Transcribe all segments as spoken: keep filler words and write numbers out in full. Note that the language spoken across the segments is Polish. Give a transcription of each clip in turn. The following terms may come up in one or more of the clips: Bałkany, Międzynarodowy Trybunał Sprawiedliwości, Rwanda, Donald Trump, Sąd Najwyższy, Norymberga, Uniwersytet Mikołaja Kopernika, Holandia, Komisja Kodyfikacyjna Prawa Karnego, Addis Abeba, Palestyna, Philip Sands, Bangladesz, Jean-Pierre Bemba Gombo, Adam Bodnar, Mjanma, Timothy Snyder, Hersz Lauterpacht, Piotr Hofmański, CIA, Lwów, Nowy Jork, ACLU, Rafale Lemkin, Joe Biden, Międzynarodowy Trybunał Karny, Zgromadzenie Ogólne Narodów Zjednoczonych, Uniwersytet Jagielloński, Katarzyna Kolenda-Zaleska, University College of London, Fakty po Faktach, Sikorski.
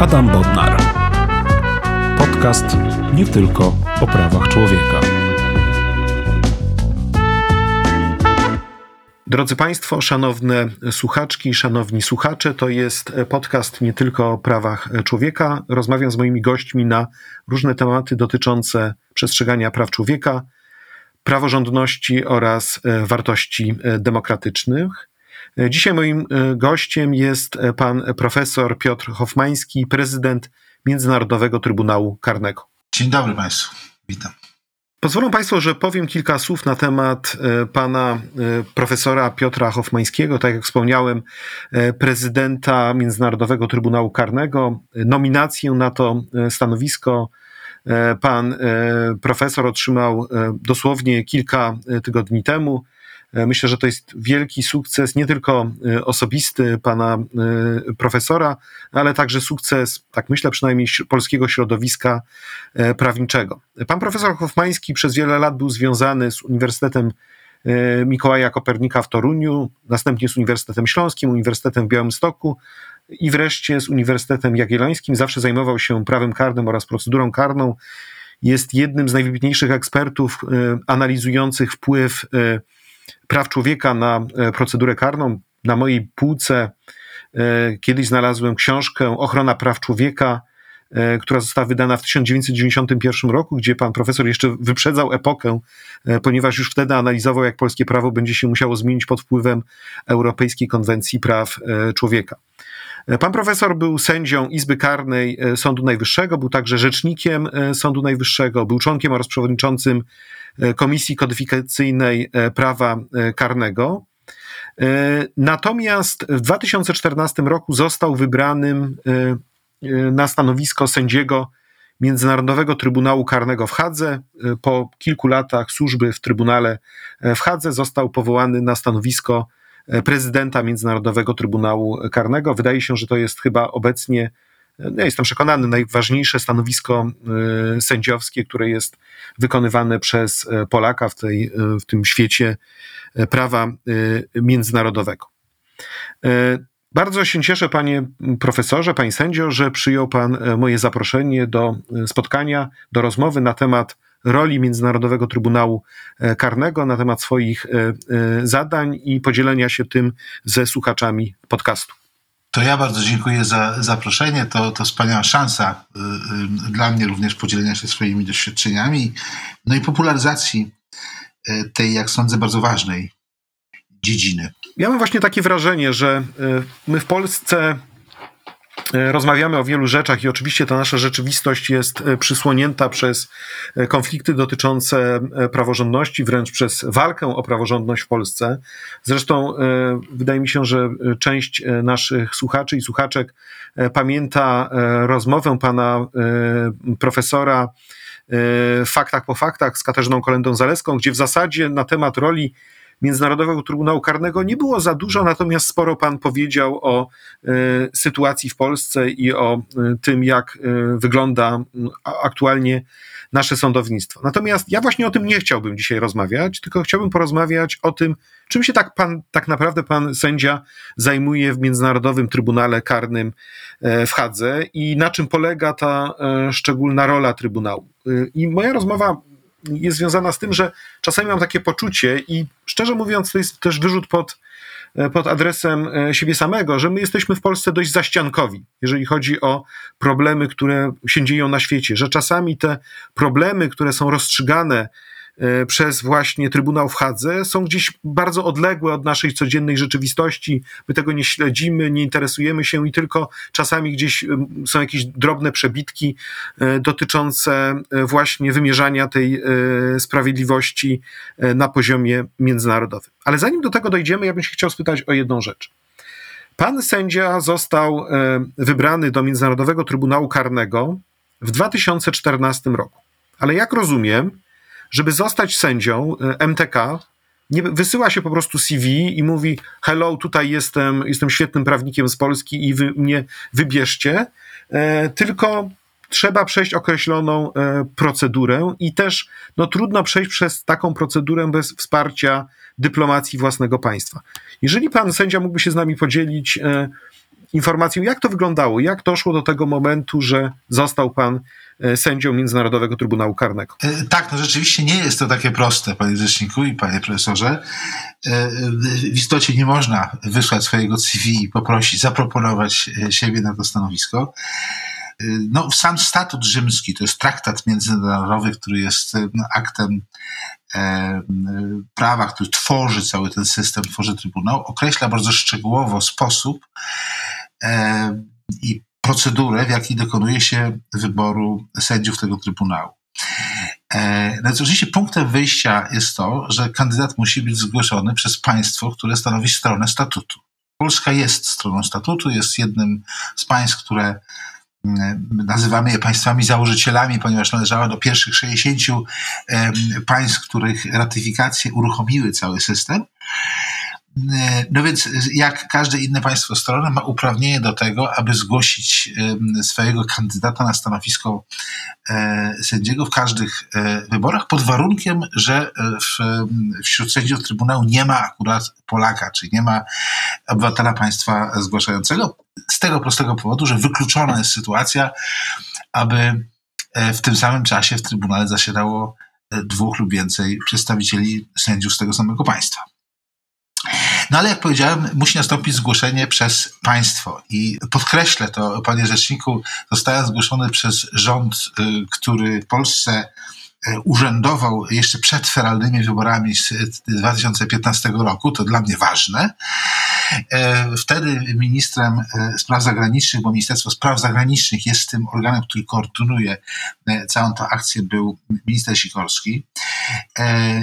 Adam Bodnar. Podcast nie tylko o prawach człowieka. Drodzy Państwo, szanowne słuchaczki, szanowni słuchacze, to jest podcast nie tylko o prawach człowieka. Rozmawiam z moimi gośćmi na różne tematy dotyczące przestrzegania praw człowieka, praworządności oraz wartości demokratycznych. Dzisiaj moim gościem jest pan profesor Piotr Hofmański, prezydent Międzynarodowego Trybunału Karnego. Dzień dobry Państwu, witam. Pozwolą Państwo, że powiem kilka słów na temat pana profesora Piotra Hofmańskiego, tak jak wspomniałem, prezydenta Międzynarodowego Trybunału Karnego. Nominację na to stanowisko pan profesor otrzymał dosłownie kilka tygodni temu. Myślę, że to jest wielki sukces, nie tylko osobisty pana profesora, ale także sukces, tak myślę przynajmniej, polskiego środowiska prawniczego. Pan profesor Hofmański przez wiele lat był związany z Uniwersytetem Mikołaja Kopernika w Toruniu, następnie z Uniwersytetem Śląskim, Uniwersytetem w Białymstoku i wreszcie z Uniwersytetem Jagiellońskim. Zawsze zajmował się prawem karnym oraz procedurą karną. Jest jednym z najwybitniejszych ekspertów analizujących wpływ praw człowieka na procedurę karną. Na mojej półce kiedyś znalazłem książkę Ochrona praw człowieka, która została wydana w tysiąc dziewięćset dziewięćdziesiątym pierwszym roku, gdzie pan profesor jeszcze wyprzedzał epokę, ponieważ już wtedy analizował, jak polskie prawo będzie się musiało zmienić pod wpływem Europejskiej Konwencji Praw Człowieka. Pan profesor był sędzią Izby Karnej Sądu Najwyższego, był także rzecznikiem Sądu Najwyższego, był członkiem oraz przewodniczącym Komisji Kodyfikacyjnej Prawa Karnego. Natomiast w dwa tysiące czternastym roku został wybranym na stanowisko sędziego Międzynarodowego Trybunału Karnego w Hadze. Po kilku latach służby w Trybunale w Hadze został powołany na stanowisko prezydenta Międzynarodowego Trybunału Karnego. Wydaje się, że to jest chyba obecnie, ja jestem przekonany, najważniejsze stanowisko sędziowskie, które jest wykonywane przez Polaka w tej, w tym świecie prawa międzynarodowego. Bardzo się cieszę, panie profesorze, panie sędzio, że przyjął pan moje zaproszenie do spotkania, do rozmowy na temat roli Międzynarodowego Trybunału Karnego, na temat swoich zadań i podzielenia się tym ze słuchaczami podcastu. To ja bardzo dziękuję za zaproszenie. To, to wspaniała szansa dla mnie również podzielenia się swoimi doświadczeniami, no i popularyzacji tej, jak sądzę, bardzo ważnej dziedziny. Ja mam właśnie takie wrażenie, że my w Polsce rozmawiamy o wielu rzeczach i oczywiście ta nasza rzeczywistość jest przysłonięta przez konflikty dotyczące praworządności, wręcz przez walkę o praworządność w Polsce. Zresztą wydaje mi się, że część naszych słuchaczy i słuchaczek pamięta rozmowę pana profesora w Faktach po Faktach z Katarzyną Kolendą-Zaleską, gdzie w zasadzie na temat roli Międzynarodowego Trybunału Karnego nie było za dużo, natomiast sporo pan powiedział o y, sytuacji w Polsce i o y, tym, jak y, wygląda y, aktualnie nasze sądownictwo. Natomiast ja właśnie o tym nie chciałbym dzisiaj rozmawiać, tylko chciałbym porozmawiać o tym, czym się tak, pan, tak naprawdę pan sędzia zajmuje w Międzynarodowym Trybunale Karnym y, w Hadze i na czym polega ta y, szczególna rola Trybunału. Y, I moja rozmowa jest związana z tym, że czasami mam takie poczucie i szczerze mówiąc to jest też wyrzut pod, pod adresem siebie samego, że my jesteśmy w Polsce dość zaściankowi, jeżeli chodzi o problemy, które się dzieją na świecie, że czasami te problemy, które są rozstrzygane przez właśnie Trybunał w Hadze są gdzieś bardzo odległe od naszej codziennej rzeczywistości. My tego nie śledzimy, nie interesujemy się i tylko czasami gdzieś są jakieś drobne przebitki dotyczące właśnie wymierzania tej sprawiedliwości na poziomie międzynarodowym. Ale zanim do tego dojdziemy, ja bym się chciał spytać o jedną rzecz. Pan sędzia został wybrany do Międzynarodowego Trybunału Karnego w dwa tysiące czternastym roku. Ale jak rozumiem, żeby zostać sędzią M T K, nie, wysyła się po prostu C V i mówi: hello, tutaj jestem, jestem świetnym prawnikiem z Polski i wy mnie wybierzcie, e, tylko trzeba przejść określoną e, procedurę i też no, trudno przejść przez taką procedurę bez wsparcia dyplomacji własnego państwa. Jeżeli pan sędzia mógłby się z nami podzielić e, informację, jak to wyglądało, jak doszło do tego momentu, że został pan sędzią Międzynarodowego Trybunału Karnego. Tak, no rzeczywiście nie jest to takie proste, panie rzeczniku i panie profesorze. W istocie nie można wysłać swojego C V i poprosić, zaproponować siebie na to stanowisko. No, sam Statut Rzymski, to jest traktat międzynarodowy, który jest aktem prawa, który tworzy cały ten system, tworzy Trybunał, określa bardzo szczegółowo sposób i procedurę, w jakiej dokonuje się wyboru sędziów tego Trybunału. No to oczywiście punktem wyjścia jest to, że kandydat musi być zgłoszony przez państwo, które stanowi stronę statutu. Polska jest stroną statutu, jest jednym z państw, które nazywamy je państwami założycielami, ponieważ należała do pierwszych sześćdziesięciu państw, których ratyfikacje uruchomiły cały system. No więc jak każde inne państwo strona ma uprawnienie do tego, aby zgłosić swojego kandydata na stanowisko sędziego w każdych wyborach, pod warunkiem, że w, wśród sędziów Trybunału nie ma akurat Polaka, czyli nie ma obywatela państwa zgłaszającego, z tego prostego powodu, że wykluczona jest sytuacja, aby w tym samym czasie w Trybunale zasiadało dwóch lub więcej przedstawicieli sędziów z tego samego państwa. No ale jak powiedziałem, musi nastąpić zgłoszenie przez państwo i podkreślę to, panie rzeczniku, zostałem zgłoszony przez rząd, który w Polsce urzędował jeszcze przed feralnymi wyborami z dwa tysiące piętnastego roku, to dla mnie ważne. Wtedy ministrem spraw zagranicznych, bo Ministerstwo Spraw Zagranicznych jest tym organem, który koordynuje całą tą akcję, był minister Sikorski.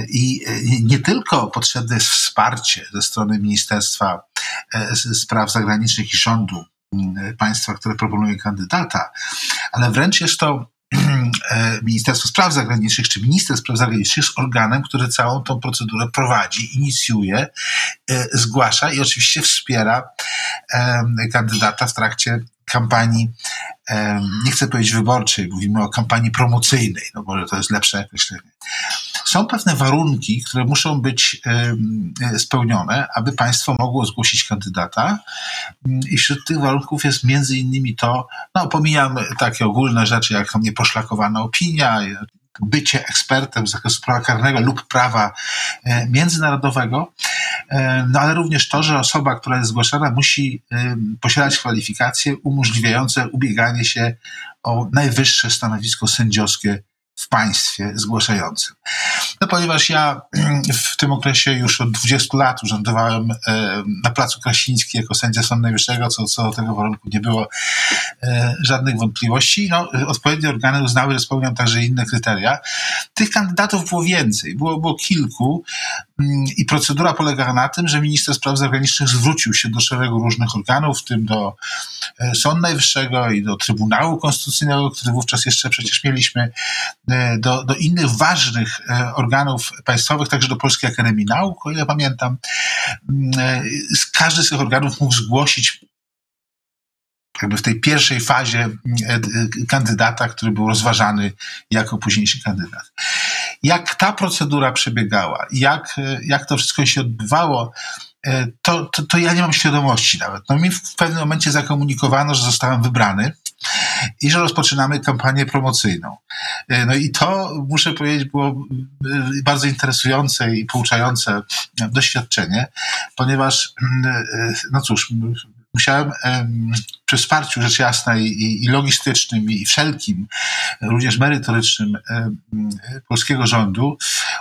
I nie tylko potrzebne jest wsparcie ze strony Ministerstwa Spraw Zagranicznych i rządu państwa, które proponuje kandydata, ale wręcz jest to Ministerstwo Spraw Zagranicznych czy Minister Spraw Zagranicznych jest organem, który całą tą procedurę prowadzi, inicjuje, zgłasza i oczywiście wspiera kandydata w trakcie kampanii, nie chcę powiedzieć wyborczej, mówimy o kampanii promocyjnej, no może to jest lepsze określenie. Są pewne warunki, które muszą być spełnione, aby państwo mogło zgłosić kandydata i wśród tych warunków jest między innymi to, no pomijam takie ogólne rzeczy jak tam nieposzlakowana opinia, bycie ekspertem z zakresu prawa karnego lub prawa międzynarodowego, no ale również to, że osoba, która jest zgłaszana, musi posiadać kwalifikacje umożliwiające ubieganie się o najwyższe stanowisko sędziowskie w państwie zgłaszającym. No ponieważ ja w tym okresie już od dwudziestu lat urzędowałem na Placu Krasiński jako sędzia Sądu Najwyższego, co, co do tego warunku nie było żadnych wątpliwości. No, odpowiednie organy uznały, że spełniam także inne kryteria. Tych kandydatów było więcej, było, było kilku i procedura polegała na tym, że minister spraw zagranicznych zwrócił się do szeregu różnych organów, w tym do Sądu Najwyższego i do Trybunału Konstytucyjnego, który wówczas jeszcze przecież mieliśmy, Do, do innych ważnych organów państwowych, także do Polskiej Akademii Nauk, o ile pamiętam. Każdy z tych organów mógł zgłosić jakby w tej pierwszej fazie kandydata, który był rozważany jako późniejszy kandydat. Jak ta procedura przebiegała, jak, jak to wszystko się odbywało, to, to, to ja nie mam świadomości nawet. No mi w pewnym momencie zakomunikowano, że zostałem wybrany i że rozpoczynamy kampanię promocyjną. No i to, muszę powiedzieć, było bardzo interesujące i pouczające doświadczenie, ponieważ, no cóż, musiałem przy wsparciu rzecz jasna i, i logistycznym, i wszelkim, również merytorycznym polskiego rządu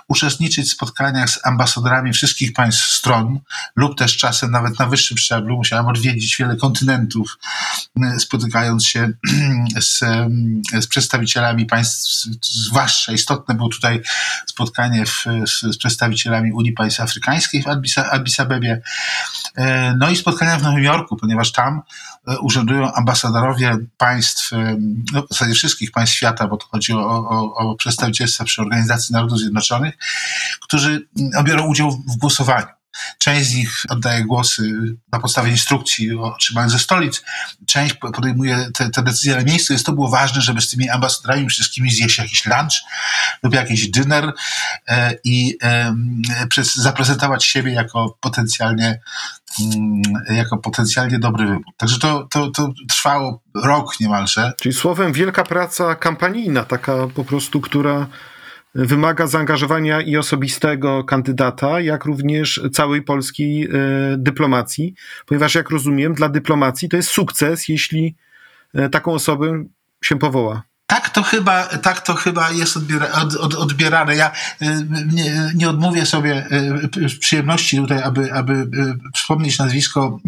uczestniczyć w spotkaniach z ambasadorami wszystkich państw stron lub też czasem nawet na wyższym szczeblu. Musiałem odwiedzić wiele kontynentów, spotykając się z, z przedstawicielami państw, zwłaszcza istotne było tutaj spotkanie w, z, z przedstawicielami Unii Państw Afrykańskich w Addis Abebie. No i spotkania w Nowym Jorku, ponieważ tam urzędują ambasadorowie państw, no w zasadzie wszystkich państw świata, bo tu chodzi o, o, o przedstawicielstwa przy Organizacji Narodów Zjednoczonych, którzy biorą udział w głosowaniu. Część z nich oddaje głosy na podstawie instrukcji otrzymanych ze stolic, część podejmuje te, te decyzje na miejscu, więc to było ważne, żeby z tymi ambasadorami wszystkimi zjeść jakiś lunch lub jakiś dinner i zaprezentować siebie jako potencjalnie jako potencjalnie dobry wybór. Także to, to, to trwało rok niemalże. Czyli słowem wielka praca kampanijna, taka po prostu, która wymaga zaangażowania i osobistego kandydata, jak również całej polskiej dyplomacji, ponieważ jak rozumiem, dla dyplomacji to jest sukces, jeśli taką osobę się powoła. Tak to chyba, tak to chyba jest odbiera, od, od, odbierane. Ja nie, nie odmówię sobie przyjemności tutaj, aby, aby wspomnieć nazwisko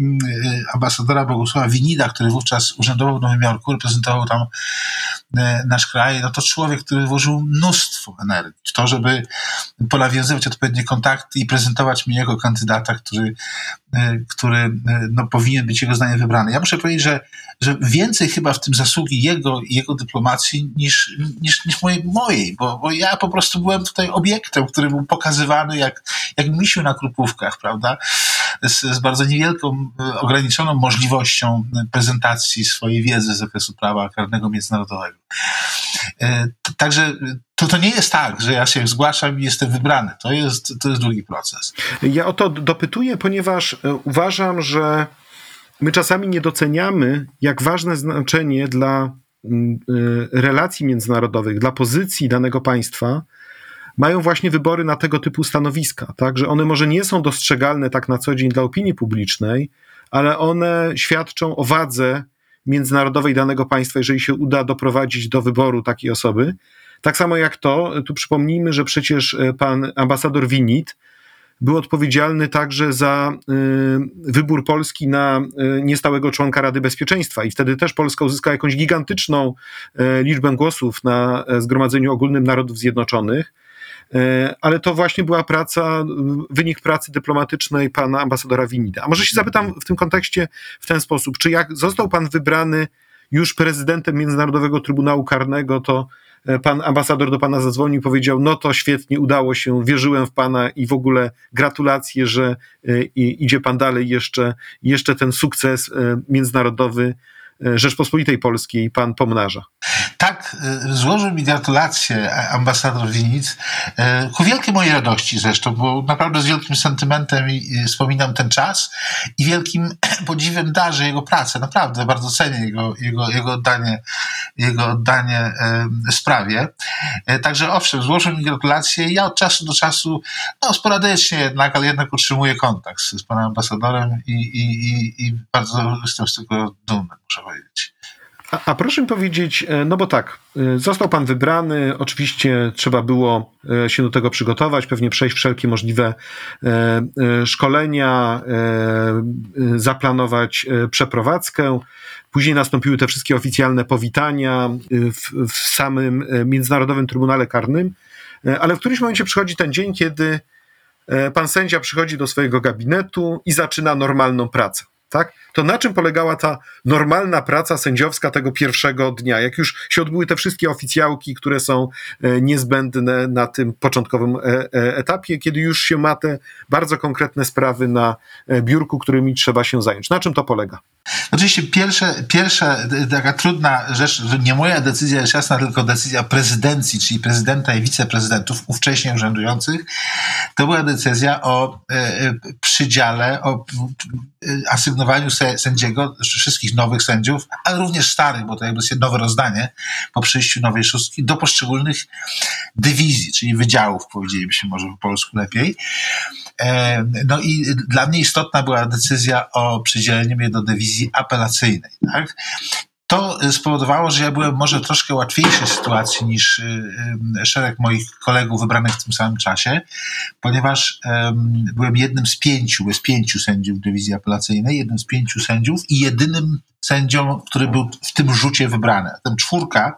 ambasadora Bogusława Winida, który wówczas urzędował w Nowym Jorku, reprezentował tam nasz kraj. No to człowiek, który włożył mnóstwo energii w to, żeby ponawiązywać odpowiednie kontakty i prezentować mnie jako kandydata, który, który no, powinien być jego zdaniem wybrany. Ja muszę powiedzieć, że, że więcej chyba w tym zasługi jego i jego dyplomacji niż, niż, niż mojej, mojej bo, bo ja po prostu byłem tutaj obiektem, który był pokazywany jak, jak misiu na krupówkach, prawda? Z, z bardzo niewielką, ograniczoną możliwością prezentacji swojej wiedzy z zakresu prawa karnego międzynarodowego. Także to, to nie jest tak, że ja się zgłaszam i jestem wybrany. To jest, to jest długi proces. Ja o to dopytuję, ponieważ uważam, że my czasami nie doceniamy, jak ważne znaczenie dla relacji międzynarodowych, dla pozycji danego państwa mają właśnie wybory na tego typu stanowiska. Tak? Że one może nie są dostrzegalne tak na co dzień dla opinii publicznej, ale one świadczą o wadze międzynarodowej danego państwa, jeżeli się uda doprowadzić do wyboru takiej osoby. Tak samo jak to, tu przypomnijmy, że przecież pan ambasador Winid był odpowiedzialny także za y, wybór Polski na y, niestałego członka Rady Bezpieczeństwa i wtedy też Polska uzyskała jakąś gigantyczną y, liczbę głosów na Zgromadzeniu Ogólnym Narodów Zjednoczonych, y, ale to właśnie była praca, wynik pracy dyplomatycznej pana ambasadora Winida. A może się zapytam w tym kontekście w ten sposób, czy jak został pan wybrany już prezydentem Międzynarodowego Trybunału Karnego, to pan ambasador do pana zadzwonił i powiedział, no to świetnie, udało się, wierzyłem w pana i w ogóle gratulacje, że idzie pan dalej jeszcze, jeszcze ten sukces międzynarodowy Rzeczpospolitej Polskiej pan pomnaża. Tak, złożył mi gratulacje ambasador Winid, ku wielkiej mojej radości zresztą, bo naprawdę z wielkim sentymentem wspominam ten czas i wielkim podziwem darzę jego pracę. Naprawdę bardzo cenię jego, jego, jego oddanie, jego oddanie sprawie. Także owszem, złożył mi gratulacje. Ja od czasu do czasu, no sporadycznie jednak, ale jednak utrzymuję kontakt z, z panem ambasadorem i, i, i, i bardzo jestem z tego dumny, muszę powiedzieć. A, a proszę mi powiedzieć, no bo tak, został pan wybrany, oczywiście trzeba było się do tego przygotować, pewnie przejść wszelkie możliwe szkolenia, zaplanować przeprowadzkę. Później nastąpiły te wszystkie oficjalne powitania w, w samym Międzynarodowym Trybunale Karnym, ale w którymś momencie przychodzi ten dzień, kiedy pan sędzia przychodzi do swojego gabinetu i zaczyna normalną pracę. Tak? To na czym polegała ta normalna praca sędziowska tego pierwszego dnia, jak już się odbyły te wszystkie oficjałki, które są niezbędne na tym początkowym etapie, kiedy już się ma te bardzo konkretne sprawy na biurku, którymi trzeba się zająć. Na czym to polega? Oczywiście pierwsza, pierwsza taka trudna rzecz, że nie moja decyzja jest jasna, tylko decyzja prezydencji, czyli prezydenta i wiceprezydentów ówcześnie urzędujących, to była decyzja o e, przydziale, o e, asygnowaniu sędziego, wszystkich nowych sędziów, ale również starych, bo to jakby jest nowe rozdanie po przyjściu nowej szóstki, do poszczególnych dywizji, czyli wydziałów, powiedzielibyśmy może po polsku lepiej. E, no i dla mnie istotna była decyzja o przydzieleniu mnie do dywizji apelacyjnej, tak? To spowodowało, że ja byłem może troszkę łatwiejszej sytuacji niż szereg moich kolegów wybranych w tym samym czasie, ponieważ um, byłem jednym z pięciu, bez pięciu sędziów dywizji apelacyjnej, jednym z pięciu sędziów i jedynym sędzią, który był w tym rzucie wybrany. Ten czwórka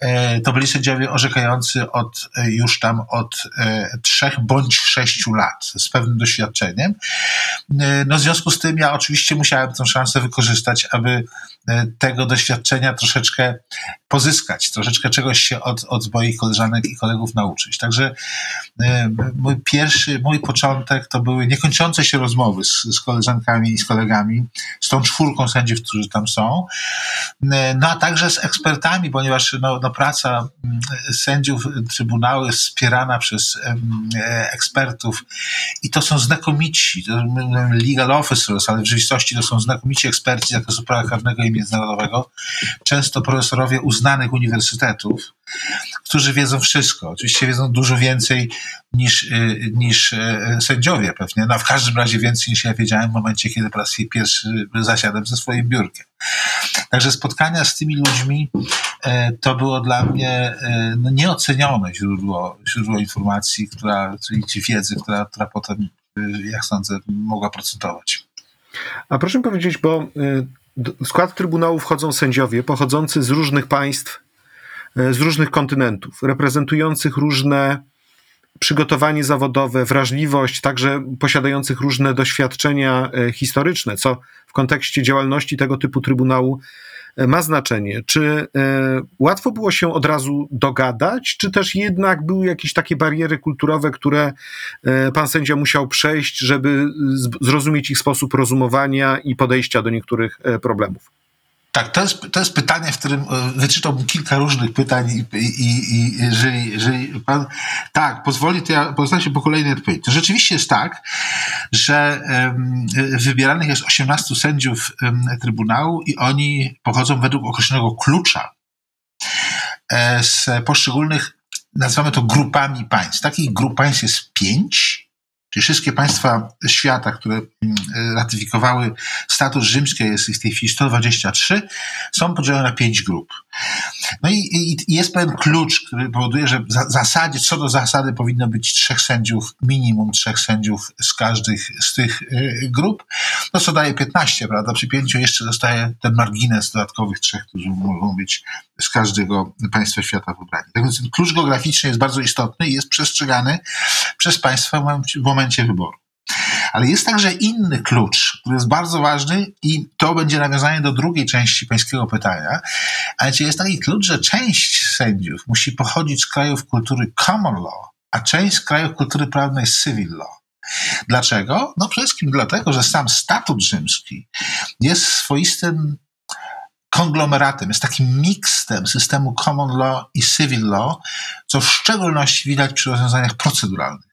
e, to byli sędziowie orzekający od, już tam od e, trzech bądź sześciu lat z pewnym doświadczeniem. E, no w związku z tym ja oczywiście musiałem tę szansę wykorzystać, aby tego doświadczenia troszeczkę pozyskać, troszeczkę czegoś się od, od moich koleżanek i kolegów nauczyć. Także mój pierwszy, mój początek to były niekończące się rozmowy z, z koleżankami i z kolegami, z tą czwórką sędziów, którzy tam są, no a także z ekspertami, ponieważ no, no, praca sędziów Trybunału jest wspierana przez ekspertów i to są znakomici, to legal officers, ale w rzeczywistości to są znakomici eksperci z zakresu prawa karnego i międzynarodowego, często profesorowie uznanych uniwersytetów, którzy wiedzą wszystko. Oczywiście wiedzą dużo więcej niż, niż sędziowie pewnie, no w każdym razie więcej niż ja wiedziałem w momencie, kiedy po raz pierwszy zasiadłem ze swoim biurkiem. Także spotkania z tymi ludźmi to było dla mnie no, nieocenione źródło, źródło informacji, która, czyli wiedzy, która, która potem, jak sądzę, mogła procentować. A proszę mi powiedzieć, bo w skład Trybunału wchodzą sędziowie pochodzący z różnych państw, z różnych kontynentów, reprezentujących różne przygotowanie zawodowe, wrażliwość, także posiadających różne doświadczenia historyczne, co w kontekście działalności tego typu Trybunału ma znaczenie. Czy łatwo było się od razu dogadać, czy też jednak były jakieś takie bariery kulturowe, które pan sędzia musiał przejść, żeby zrozumieć ich sposób rozumowania i podejścia do niektórych problemów? Tak, to jest, to jest pytanie, w którym wyczytałbym kilka różnych pytań i, i, i jeżeli, jeżeli pan tak pozwoli, to ja postaram się po kolejnej odpowiedzi. To rzeczywiście jest tak, że um, wybieranych jest osiemnastu sędziów um, Trybunału i oni pochodzą według określonego klucza e, z poszczególnych, nazywamy to grupami państw. Takich grup państw jest pięć. Czyli wszystkie państwa świata, które ratyfikowały statut rzymski, jest ich w tej chwili sto dwadzieścia trzy, są podzielone na pięć grup. No i, i jest pewien klucz, który powoduje, że w zasadzie, co do zasady powinno być trzech sędziów, minimum trzech sędziów z każdych z tych grup, no co daje piętnaście, prawda? Przy pięciu jeszcze dostaje ten margines dodatkowych trzech, którzy mogą być z każdego państwa świata wybrani. Tak więc ten klucz geograficzny jest bardzo istotny i jest przestrzegany przez państwa w momencie wyboru. Ale jest także inny klucz, który jest bardzo ważny i to będzie nawiązanie do drugiej części pańskiego pytania, ale jest taki klucz, że część sędziów musi pochodzić z krajów kultury common law, a część z krajów kultury prawnej civil law. Dlaczego? No przede wszystkim dlatego, że sam statut rzymski jest swoistym konglomeratem, jest takim mikstem systemu common law i civil law, co w szczególności widać przy rozwiązaniach proceduralnych.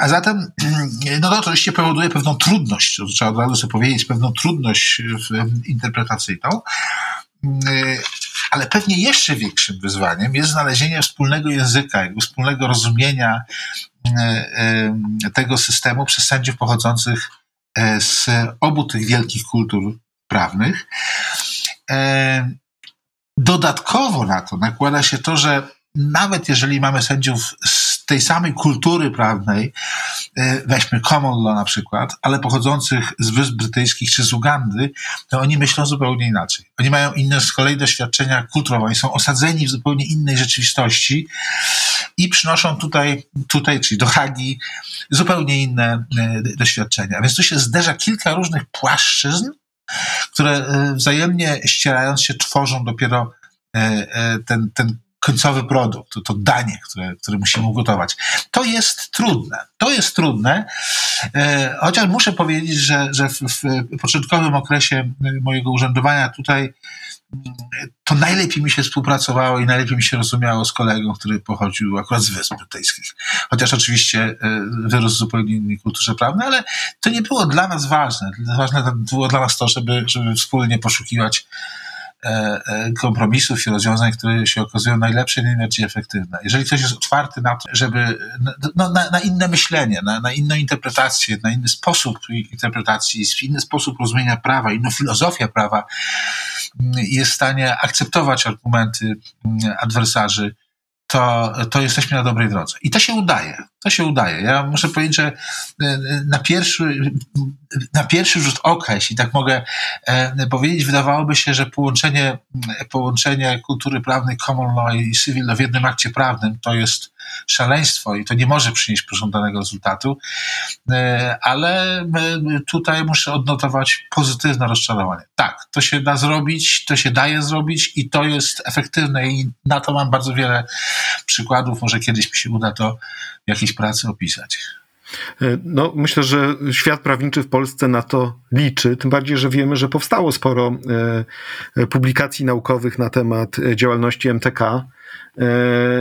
A zatem no to oczywiście powoduje pewną trudność, to trzeba od razu sobie powiedzieć, pewną trudność interpretacyjną, ale pewnie jeszcze większym wyzwaniem jest znalezienie wspólnego języka, wspólnego rozumienia tego systemu przez sędziów pochodzących z obu tych wielkich kultur prawnych. Dodatkowo na to nakłada się to, że nawet jeżeli mamy sędziów z tej samej kultury prawnej, weźmy common law na przykład, ale pochodzących z Wysp Brytyjskich czy z Ugandy, to oni myślą zupełnie inaczej. Oni mają inne z kolei doświadczenia kulturowe, oni są osadzeni w zupełnie innej rzeczywistości i przynoszą tutaj, tutaj czyli do Hagi, zupełnie inne doświadczenia. Więc tu się zderza kilka różnych płaszczyzn, które wzajemnie ścierając się tworzą dopiero ten, ten końcowy produkt, to, to danie, które, które musimy ugotować. To jest trudne. To jest trudne, e, chociaż muszę powiedzieć, że, że w, w początkowym okresie mojego urzędowania tutaj to najlepiej mi się współpracowało i najlepiej mi się rozumiało z kolegą, który pochodził akurat z Wysp Brytyjskich. Chociaż oczywiście wyrósł w zupełnie innej kulturze prawnej, ale to nie było dla nas ważne. Ważne było dla nas to, żeby, żeby wspólnie poszukiwać kompromisów i rozwiązań, które się okazują najlepsze i najbardziej efektywne. Jeżeli ktoś jest otwarty na to, żeby no, na, na inne myślenie, na, na inną interpretację, na inny sposób interpretacji, inny sposób rozumienia prawa, inną filozofię prawa, jest w stanie akceptować argumenty adwersarzy, to, to jesteśmy na dobrej drodze. I to się udaje. To się udaje. Ja muszę powiedzieć, że na pierwszy, na pierwszy rzut oka, jeśli tak mogę powiedzieć, wydawałoby się, że połączenie, połączenie kultury prawnej common law i civil law w jednym akcie prawnym to jest szaleństwo i to nie może przynieść pożądanego rezultatu, ale tutaj muszę odnotować pozytywne rozczarowanie. Tak, to się da zrobić, to się daje zrobić i to jest efektywne i na to mam bardzo wiele przykładów, może kiedyś mi się uda to w jakiejś pracy opisać. No, myślę, że świat prawniczy w Polsce na to liczy, tym bardziej, że wiemy, że powstało sporo publikacji naukowych na temat działalności M T K,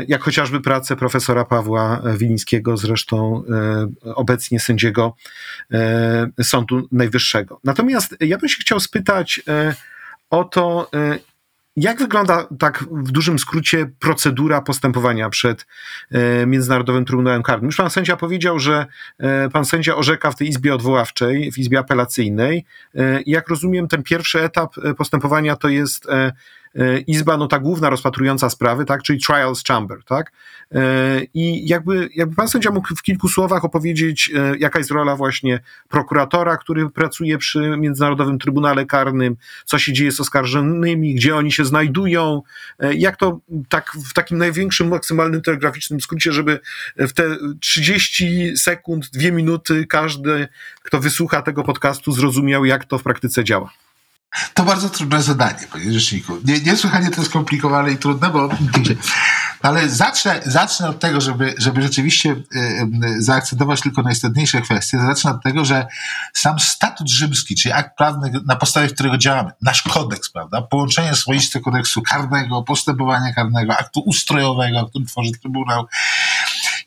jak chociażby prace profesora Pawła Winińskiego, zresztą obecnie sędziego Sądu Najwyższego. Natomiast ja bym się chciał spytać o to, jak wygląda tak w dużym skrócie procedura postępowania przed e, Międzynarodowym Trybunałem Karnym? Już pan sędzia powiedział, że e, pan sędzia orzeka w tej izbie odwoławczej, w izbie apelacyjnej. E, jak rozumiem, ten pierwszy etap postępowania to jest e, e, izba, no ta główna rozpatrująca sprawy, tak, czyli trials chamber, tak? E, I jakby, jakby pan sędzia mógł w kilku słowach opowiedzieć, e, jaka jest rola właśnie prokuratora, który pracuje przy Międzynarodowym Trybunale Karnym, co się dzieje z oskarżonymi, gdzie oni się znajdują, jak to tak w takim największym, maksymalnym telegraficznym skrócie, żeby w te trzydzieści sekund, dwie minuty każdy, kto wysłucha tego podcastu, zrozumiał, jak to w praktyce działa. To bardzo trudne zadanie, panie rzeczniku. Nie, niesłychanie to skomplikowane i trudne, bo... Ale zacznę, zacznę od tego, żeby, żeby rzeczywiście yy, zaakcentować tylko najistotniejsze kwestie. Zacznę od tego, że sam statut rzymski, czyli akt prawny, na podstawie którego działamy, nasz kodeks, prawda, połączenie swoiste kodeksu karnego, postępowania karnego, aktu ustrojowego, który tworzy Trybunał,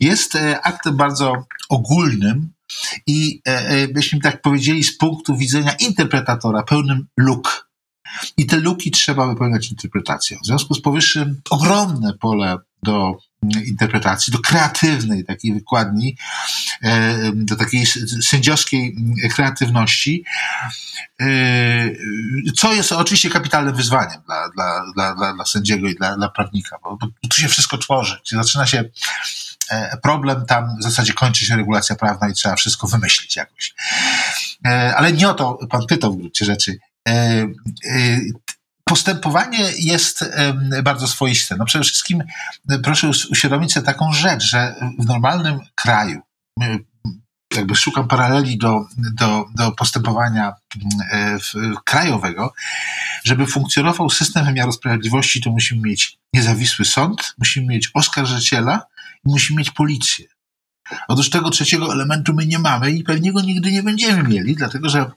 jest yy, aktem bardzo ogólnym i yy, byśmy tak powiedzieli z punktu widzenia interpretatora pełnym luk. I te luki trzeba wypełniać interpretacją. W związku z powyższym ogromne pole do interpretacji, do kreatywnej takiej wykładni, do takiej sędziowskiej kreatywności, co jest oczywiście kapitalnym wyzwaniem dla, dla, dla, dla sędziego i dla, dla prawnika, bo tu się wszystko tworzy. Zaczyna się problem, tam w zasadzie kończy się regulacja prawna i trzeba wszystko wymyślić jakoś. Ale nie o to pan pytał w gruncie rzeczy. Postępowanie jest bardzo swoiste. No przede wszystkim proszę uświadomić sobie taką rzecz, że w normalnym kraju, jakby szukam paraleli do, do, do postępowania krajowego, żeby funkcjonował system wymiaru sprawiedliwości, to musimy mieć niezawisły sąd, musimy mieć oskarżyciela i musimy mieć policję. Otóż tego trzeciego elementu my nie mamy i pewnie go nigdy nie będziemy mieli, dlatego że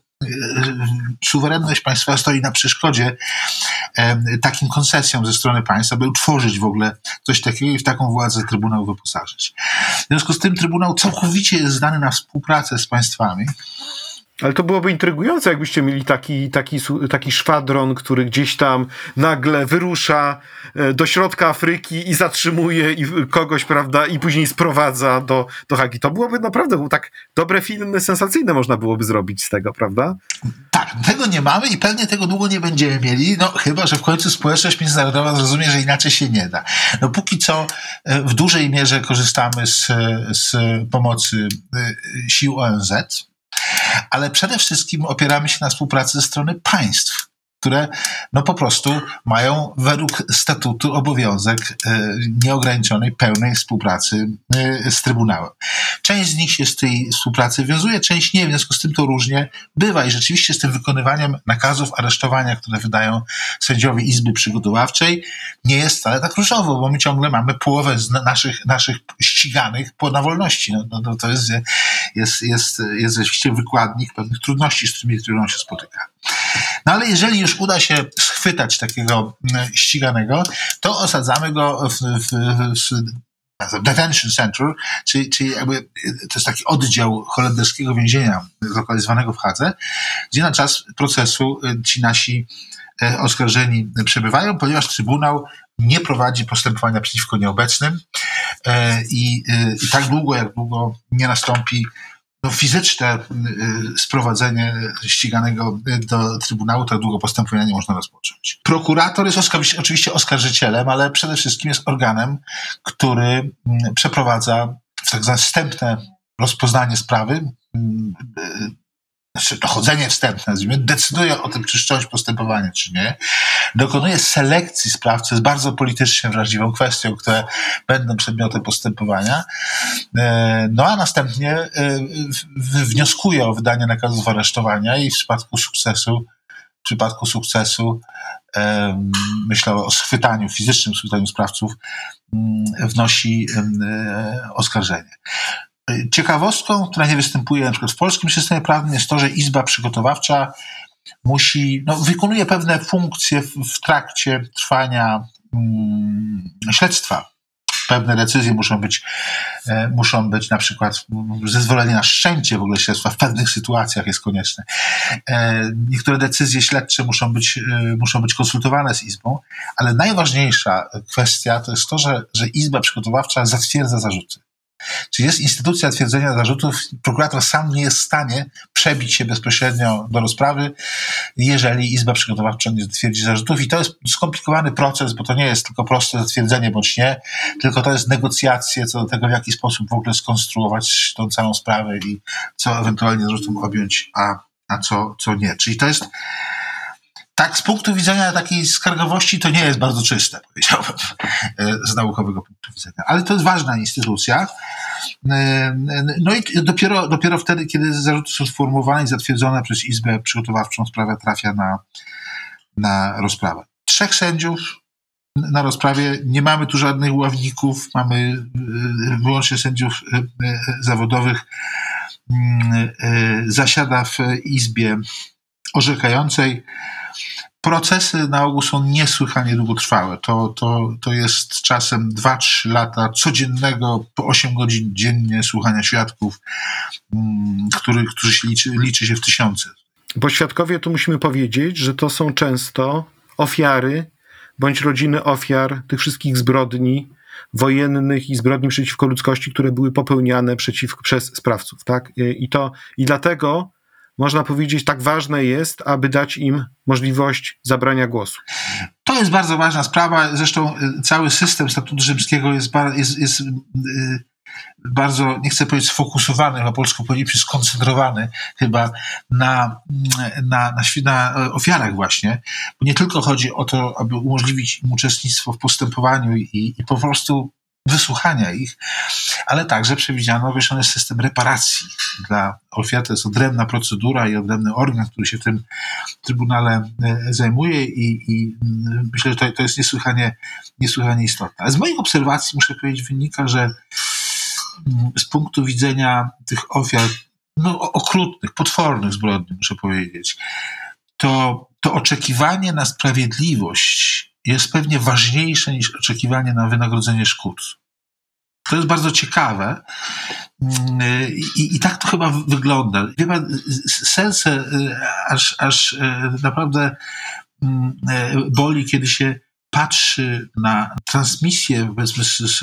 suwerenność państwa stoi na przeszkodzie e, takim koncesjom ze strony państwa, by utworzyć w ogóle coś takiego i w taką władzę Trybunał wyposażyć. W związku z tym Trybunał całkowicie jest zdany na współpracę z państwami. Ale to byłoby intrygujące, jakbyście mieli taki, taki, taki szwadron, który gdzieś tam nagle wyrusza do środka Afryki i zatrzymuje i kogoś, prawda, i później sprowadza do, do Hagi. To byłoby naprawdę tak dobre filmy sensacyjne można byłoby zrobić z tego, prawda? Tak, tego nie mamy i pewnie tego długo nie będziemy mieli, no chyba, że w końcu społeczność międzynarodowa zrozumie, że inaczej się nie da. No póki co w dużej mierze korzystamy z, z pomocy sił O N Z, ale przede wszystkim opieramy się na współpracy ze strony państw, które no po prostu mają według statutu obowiązek e, nieograniczonej, pełnej współpracy e, z Trybunałem. Część z nich się z tej współpracy wiązuje, część nie, w związku z tym to różnie bywa i rzeczywiście z tym wykonywaniem nakazów aresztowania, które wydają sędziowie Izby Przygotowawczej, nie jest wcale tak różowo, bo my ciągle mamy połowę z naszych, naszych ściganych po, na wolności. No, no, no, to jest, jest, jest, jest rzeczywiście wykładnik pewnych trudności, z którymi trudno się spotyka. No ale jeżeli już uda się schwytać takiego ściganego, to osadzamy go w, w, w detention center, czyli, czyli jakby to jest taki oddział holenderskiego więzienia zlokalizowanego w Hadze, gdzie na czas procesu ci nasi oskarżeni przebywają, ponieważ Trybunał nie prowadzi postępowania przeciwko nieobecnym i, i tak długo, jak długo nie nastąpi no fizyczne sprowadzenie ściganego do Trybunału, tak długo postępowania nie można rozpocząć. Prokurator jest oska- oczywiście oskarżycielem, ale przede wszystkim jest organem, który przeprowadza w tak zwane wstępne rozpoznanie sprawy, znaczy dochodzenie wstępne, nazwijmy, decyduje o tym, czy wszcząć postępowanie, czy nie, dokonuje selekcji sprawcy z bardzo politycznie wrażliwą kwestią, które będą przedmiotem postępowania, no a następnie wnioskuje o wydanie nakazów aresztowania i w przypadku sukcesu w przypadku sukcesu myślę o schwytaniu, fizycznym schwytaniu sprawców, wnosi oskarżenie. Ciekawostką, która nie występuje na przykład w polskim systemie prawnym, jest to, że Izba Przygotowawcza musi, no, wykonuje pewne funkcje w trakcie trwania mm, śledztwa. Pewne decyzje muszą być, e, muszą być na przykład zezwolenie na wszczęcie w ogóle śledztwa w pewnych sytuacjach jest konieczne. E, niektóre decyzje śledcze muszą być, e, muszą być konsultowane z Izbą, ale najważniejsza kwestia to jest to, że, że Izba Przygotowawcza zatwierdza zarzuty. Czyli jest instytucja twierdzenia zarzutów, prokurator sam nie jest w stanie przebić się bezpośrednio do rozprawy, jeżeli Izba Przygotowawcza nie zatwierdzi zarzutów. I to jest skomplikowany proces, bo to nie jest tylko proste zatwierdzenie bądź nie, tylko to jest negocjacje co do tego, w jaki sposób w ogóle skonstruować tą całą sprawę i co ewentualnie zarzutem objąć, a, a co, co nie. Czyli to jest... Tak, z punktu widzenia takiej skargowości to nie jest bardzo czyste, powiedziałbym, z naukowego punktu widzenia. Ale to jest ważna instytucja. No i dopiero, dopiero wtedy, kiedy zarzuty są sformułowane i zatwierdzone przez Izbę Przygotowawczą, sprawa trafia na, na rozprawę. Trzech sędziów na rozprawie, nie mamy tu żadnych ławników, mamy wyłącznie sędziów zawodowych. Zasiada w Izbie orzekającej. Procesy na ogół są niesłychanie długotrwałe. To, to, to jest czasem dwa trzy lata codziennego, po osiem godzin dziennie słuchania świadków, który, którzy się liczy, liczy się w tysiące. Bo świadkowie, tu musimy powiedzieć, że to są często ofiary bądź rodziny ofiar tych wszystkich zbrodni wojennych i zbrodni przeciwko ludzkości, które były popełniane przeciw, przez sprawców. Tak? I, to, i dlatego... Można powiedzieć, tak ważne jest, aby dać im możliwość zabrania głosu. To jest bardzo ważna sprawa. Zresztą cały system Statutu Rzymskiego jest, bar- jest, jest yy, bardzo, nie chcę powiedzieć sfokusowany, chyba polsko powiedzieć, skoncentrowany chyba na, na, na, na ofiarach właśnie. Bo nie tylko chodzi o to, aby umożliwić im uczestnictwo w postępowaniu i, i po prostu wysłuchania ich, ale także przewidziano określony system reparacji dla ofiar. To jest odrębna procedura i odrębny organ, który się tym Trybunale zajmuje i, i myślę, że to, to jest niesłychanie, niesłychanie istotne. Ale z moich obserwacji, muszę powiedzieć, wynika, że z punktu widzenia tych ofiar no, okrutnych, potwornych zbrodni, muszę powiedzieć, to, to oczekiwanie na sprawiedliwość jest pewnie ważniejsze niż oczekiwanie na wynagrodzenie szkód. To jest bardzo ciekawe i, i tak to chyba wygląda. Wie pan, serce aż, aż naprawdę boli, kiedy się patrzy na transmisję, powiedzmy, z, z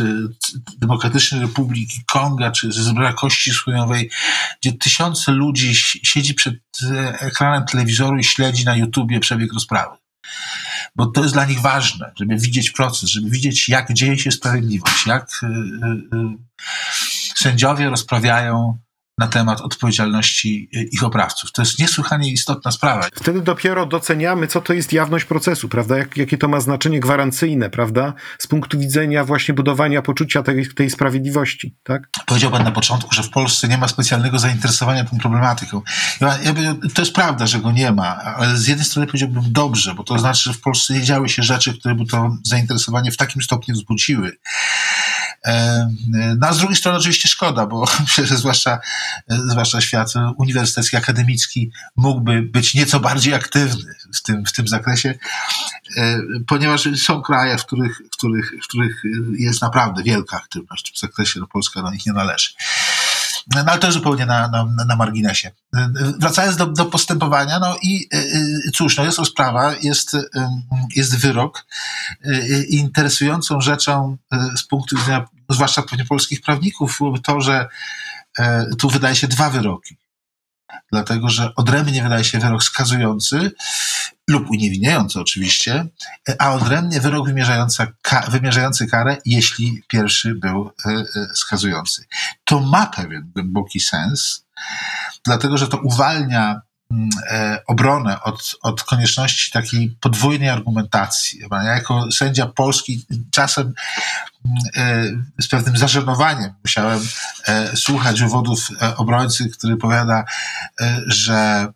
Demokratycznej Republiki Konga czy z Wybrzeża Kości Słoniowej, gdzie tysiące ludzi siedzi przed ekranem telewizoru i śledzi na YouTubie przebieg rozprawy. Bo to jest dla nich ważne, żeby widzieć proces, żeby widzieć, jak dzieje się sprawiedliwość, jak y, y, sędziowie rozprawiają na temat odpowiedzialności ich oprawców. To jest niesłychanie istotna sprawa. Wtedy dopiero doceniamy, co to jest jawność procesu, prawda? Jak, jakie to ma znaczenie gwarancyjne, prawda? Z punktu widzenia właśnie budowania poczucia tej, tej sprawiedliwości, tak? Powiedział pan na początku, że w Polsce nie ma specjalnego zainteresowania tą problematyką. Ja, ja, to jest prawda, że go nie ma, ale z jednej strony powiedziałbym dobrze, bo to znaczy, że w Polsce nie działy się rzeczy, które by to zainteresowanie w takim stopniu wzbudziły. No a z drugiej strony oczywiście szkoda, bo myślę, że zwłaszcza, zwłaszcza świat uniwersytecki, akademicki mógłby być nieco bardziej aktywny w tym, w tym zakresie, ponieważ są kraje, w których, w których, w których jest naprawdę wielka aktywność w tym zakresie, no Polska do nich nie należy. No ale to zupełnie na, na, na marginesie. Wracając do, do postępowania, no i cóż, no jest rozprawa, jest, jest wyrok. Interesującą rzeczą z punktu widzenia, zwłaszcza pewnie polskich prawników, byłoby to, że tu wydaje się dwa wyroki. Dlatego, że odrębnie wydaje się wyrok skazujący lub uniewinniający oczywiście, a odrębnie wyrok wymierzający, ka- wymierzający karę, jeśli pierwszy był y, y, skazujący. To ma pewien głęboki sens, dlatego że to uwalnia e, obronę od, od konieczności takiej podwójnej argumentacji. Ja jako sędzia polski czasem e, z pewnym zażenowaniem musiałem e, słuchać uwodów e, obrońcy, który powiada, e, że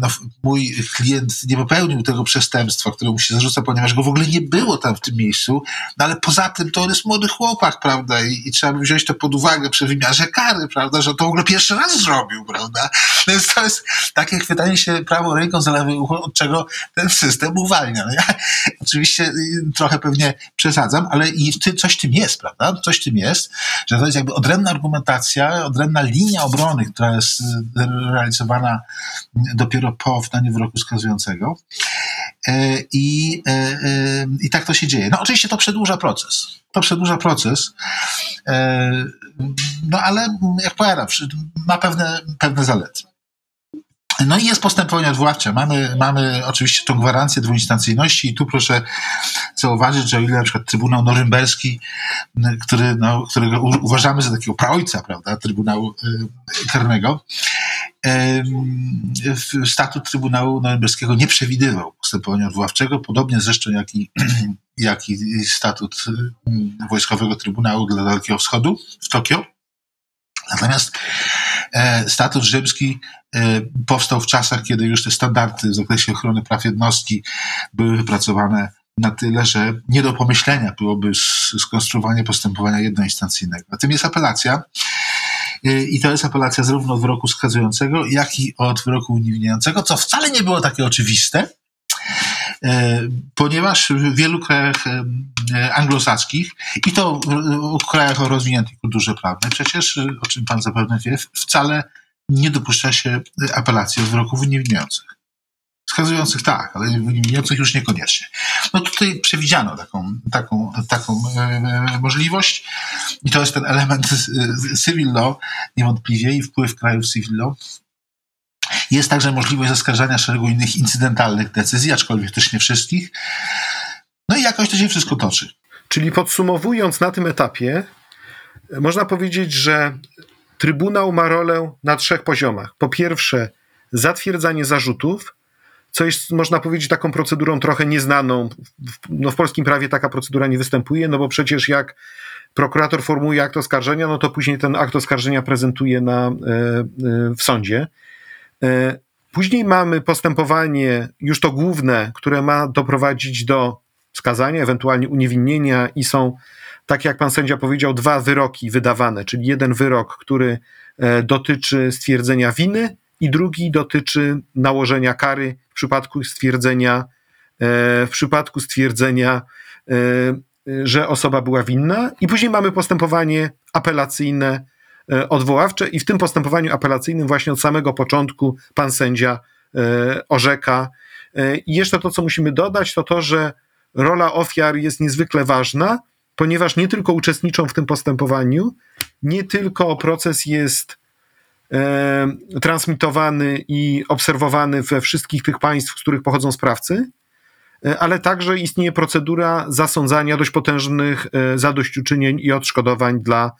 no, mój klient nie popełnił tego przestępstwa, które mu się zarzuca, ponieważ go w ogóle nie było tam w tym miejscu, no ale poza tym to on jest młody chłopak, prawda, i, i trzeba by wziąć to pod uwagę przy wymiarze kary, prawda, że on to w ogóle pierwszy raz zrobił, prawda. No więc to jest takie chwytanie się prawą ręką za lewe ucho, od czego ten system uwalnia. No ja oczywiście trochę pewnie przesadzam, ale i ty, coś tym jest, prawda, coś tym jest, że to jest jakby odrębna argumentacja, odrębna linia obrony, która jest realizowana dopiero po wydaniu wyroku skazującego. I, i, i tak to się dzieje. No oczywiście to przedłuża proces. To przedłuża proces. No ale jak powiadam, ma pewne, pewne zalety. No i jest postępowanie odwoławcze. Mamy, mamy oczywiście tą gwarancję dwuinstancyjności i tu proszę zauważyć, że o ile na przykład Trybunał Norymberski, który, no, którego uważamy za takiego praojca, prawda, Trybunału Karnego, statut Trybunału Norymberskiego nie przewidywał postępowania odwoławczego, podobnie zresztą jak i, jak i statut Wojskowego Trybunału dla Dalekiego Wschodu w Tokio. Natomiast statut rzymski powstał w czasach, kiedy już te standardy w zakresie ochrony praw jednostki były wypracowane na tyle, że nie do pomyślenia byłoby skonstruowanie postępowania jednoinstancyjnego. A tym jest apelacja. I to jest apelacja zarówno od wyroku skazującego, jak i od wyroku uniewinniającego, co wcale nie było takie oczywiste, ponieważ w wielu krajach anglosaskich i to w krajach o rozwiniętej kulturze prawnej przecież, o czym pan zapewne wie, wcale nie dopuszcza się apelacji od wyroków uniewinniających. Skazujących tak, ale uniewinniających już niekoniecznie. No tutaj przewidziano taką, taką, taką e, możliwość i to jest ten element civil law niewątpliwie i wpływ krajów civil law. Jest także możliwość zaskarżania szeregu innych incydentalnych decyzji, aczkolwiek też nie wszystkich. No i jakoś to się wszystko toczy. Czyli podsumowując na tym etapie, można powiedzieć, że Trybunał ma rolę na trzech poziomach. Po pierwsze, zatwierdzanie zarzutów, co jest, można powiedzieć, taką procedurą trochę nieznaną. No, w polskim prawie taka procedura nie występuje, no bo przecież jak prokurator formułuje akt oskarżenia, no to później ten akt oskarżenia prezentuje na, w sądzie. Później mamy postępowanie, już to główne, które ma doprowadzić do skazania, ewentualnie uniewinnienia i są, tak jak pan sędzia powiedział, dwa wyroki wydawane, czyli jeden wyrok, który dotyczy stwierdzenia winy i drugi dotyczy nałożenia kary w przypadku stwierdzenia, w przypadku stwierdzenia, że osoba była winna. I później mamy postępowanie apelacyjne, odwoławcze i w tym postępowaniu apelacyjnym właśnie od samego początku pan sędzia orzeka. I jeszcze to, co musimy dodać, to to, że rola ofiar jest niezwykle ważna, ponieważ nie tylko uczestniczą w tym postępowaniu, nie tylko proces jest transmitowany i obserwowany we wszystkich tych państw, z których pochodzą sprawcy, ale także istnieje procedura zasądzania dość potężnych zadośćuczynień i odszkodowań dla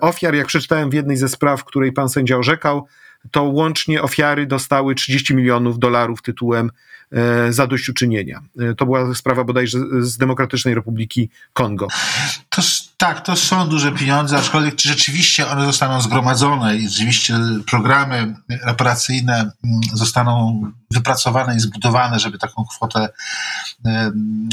ofiar. Jak przeczytałem w jednej ze spraw, w której pan sędzia orzekał, to łącznie ofiary dostały trzydzieści milionów dolarów tytułem zadośćuczynienia. To była sprawa bodajże z Demokratycznej Republiki Kongo. To, tak, to są duże pieniądze, aczkolwiek czy rzeczywiście one zostaną zgromadzone i rzeczywiście programy reparacyjne zostaną wypracowane i zbudowane, żeby taką kwotę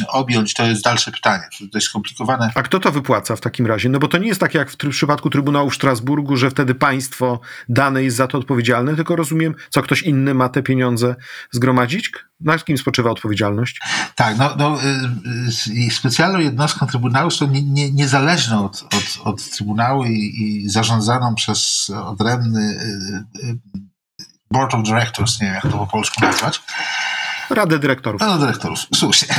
objąć, to jest dalsze pytanie. To jest dość skomplikowane. A kto to wypłaca w takim razie? No bo to nie jest tak jak w, try- w przypadku Trybunału w Strasburgu, że wtedy państwo dane jest za to odpowiedzialne, tylko rozumiem, co ktoś inny ma te pieniądze zgromadzić? Na kim spoczywa odpowiedzialność? Tak, no, no y, specjalną jednostką Trybunału są nie, nie, niezależną od, od, od Trybunału i, i zarządzaną przez odrębny y, y, Board of Directors, nie wiem jak to po polsku nazwać. Radę Dyrektorów. Radę Dyrektorów, słusznie.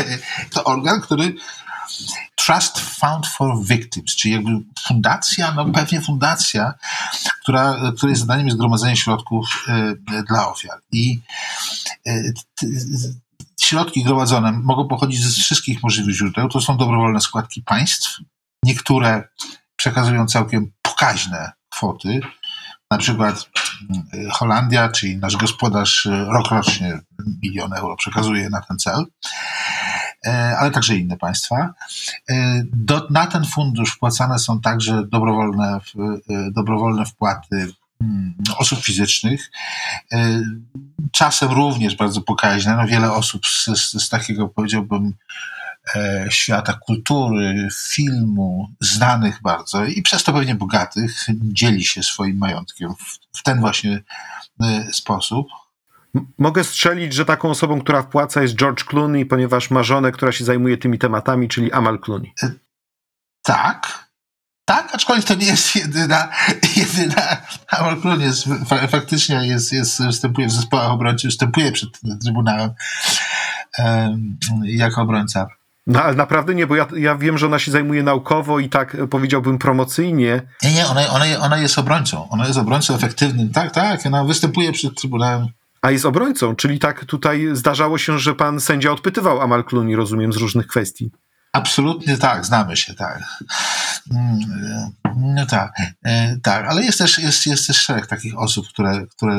To organ, który Trust Fund for Victims, czyli jakby fundacja, no pewnie fundacja, która, której zadaniem jest gromadzenie środków y, dla ofiar. I y, t, środki gromadzone mogą pochodzić ze wszystkich możliwych źródeł. To są dobrowolne składki państw. Niektóre przekazują całkiem pokaźne kwoty, na przykład Holandia, czyli nasz gospodarz rokrocznie milion euro przekazuje na ten cel, ale także inne państwa. Do, na ten fundusz wpłacane są także dobrowolne, dobrowolne wpłaty osób fizycznych, czasem również bardzo pokaźne. No wiele osób z, z, z takiego, powiedziałbym, świata kultury, filmu, znanych bardzo i przez to pewnie bogatych, dzieli się swoim majątkiem w, w ten właśnie sposób. Mogę strzelić, że taką osobą, która wpłaca, jest George Clooney, ponieważ ma żonę, która się zajmuje tymi tematami, czyli Amal Clooney. Tak. Tak, aczkolwiek to nie jest jedyna, jedyna Amal Clooney jest, faktycznie jest, jest, występuje w zespołach obrońców, występuje przed Trybunałem um, jako obrońca. No ale naprawdę nie, bo ja, ja wiem, że ona się zajmuje naukowo i tak powiedziałbym promocyjnie. Nie, nie, ona, ona, ona jest obrońcą, ona jest obrońcą efektywnym, tak, tak, ona występuje przed Trybunałem. A jest obrońcą, czyli tak tutaj zdarzało się, że pan sędzia odpytywał Amal Clooney, rozumiem, z różnych kwestii. Absolutnie tak, znamy się, tak. No tak, tak, ale jest też, jest, jest też szereg takich osób, które, które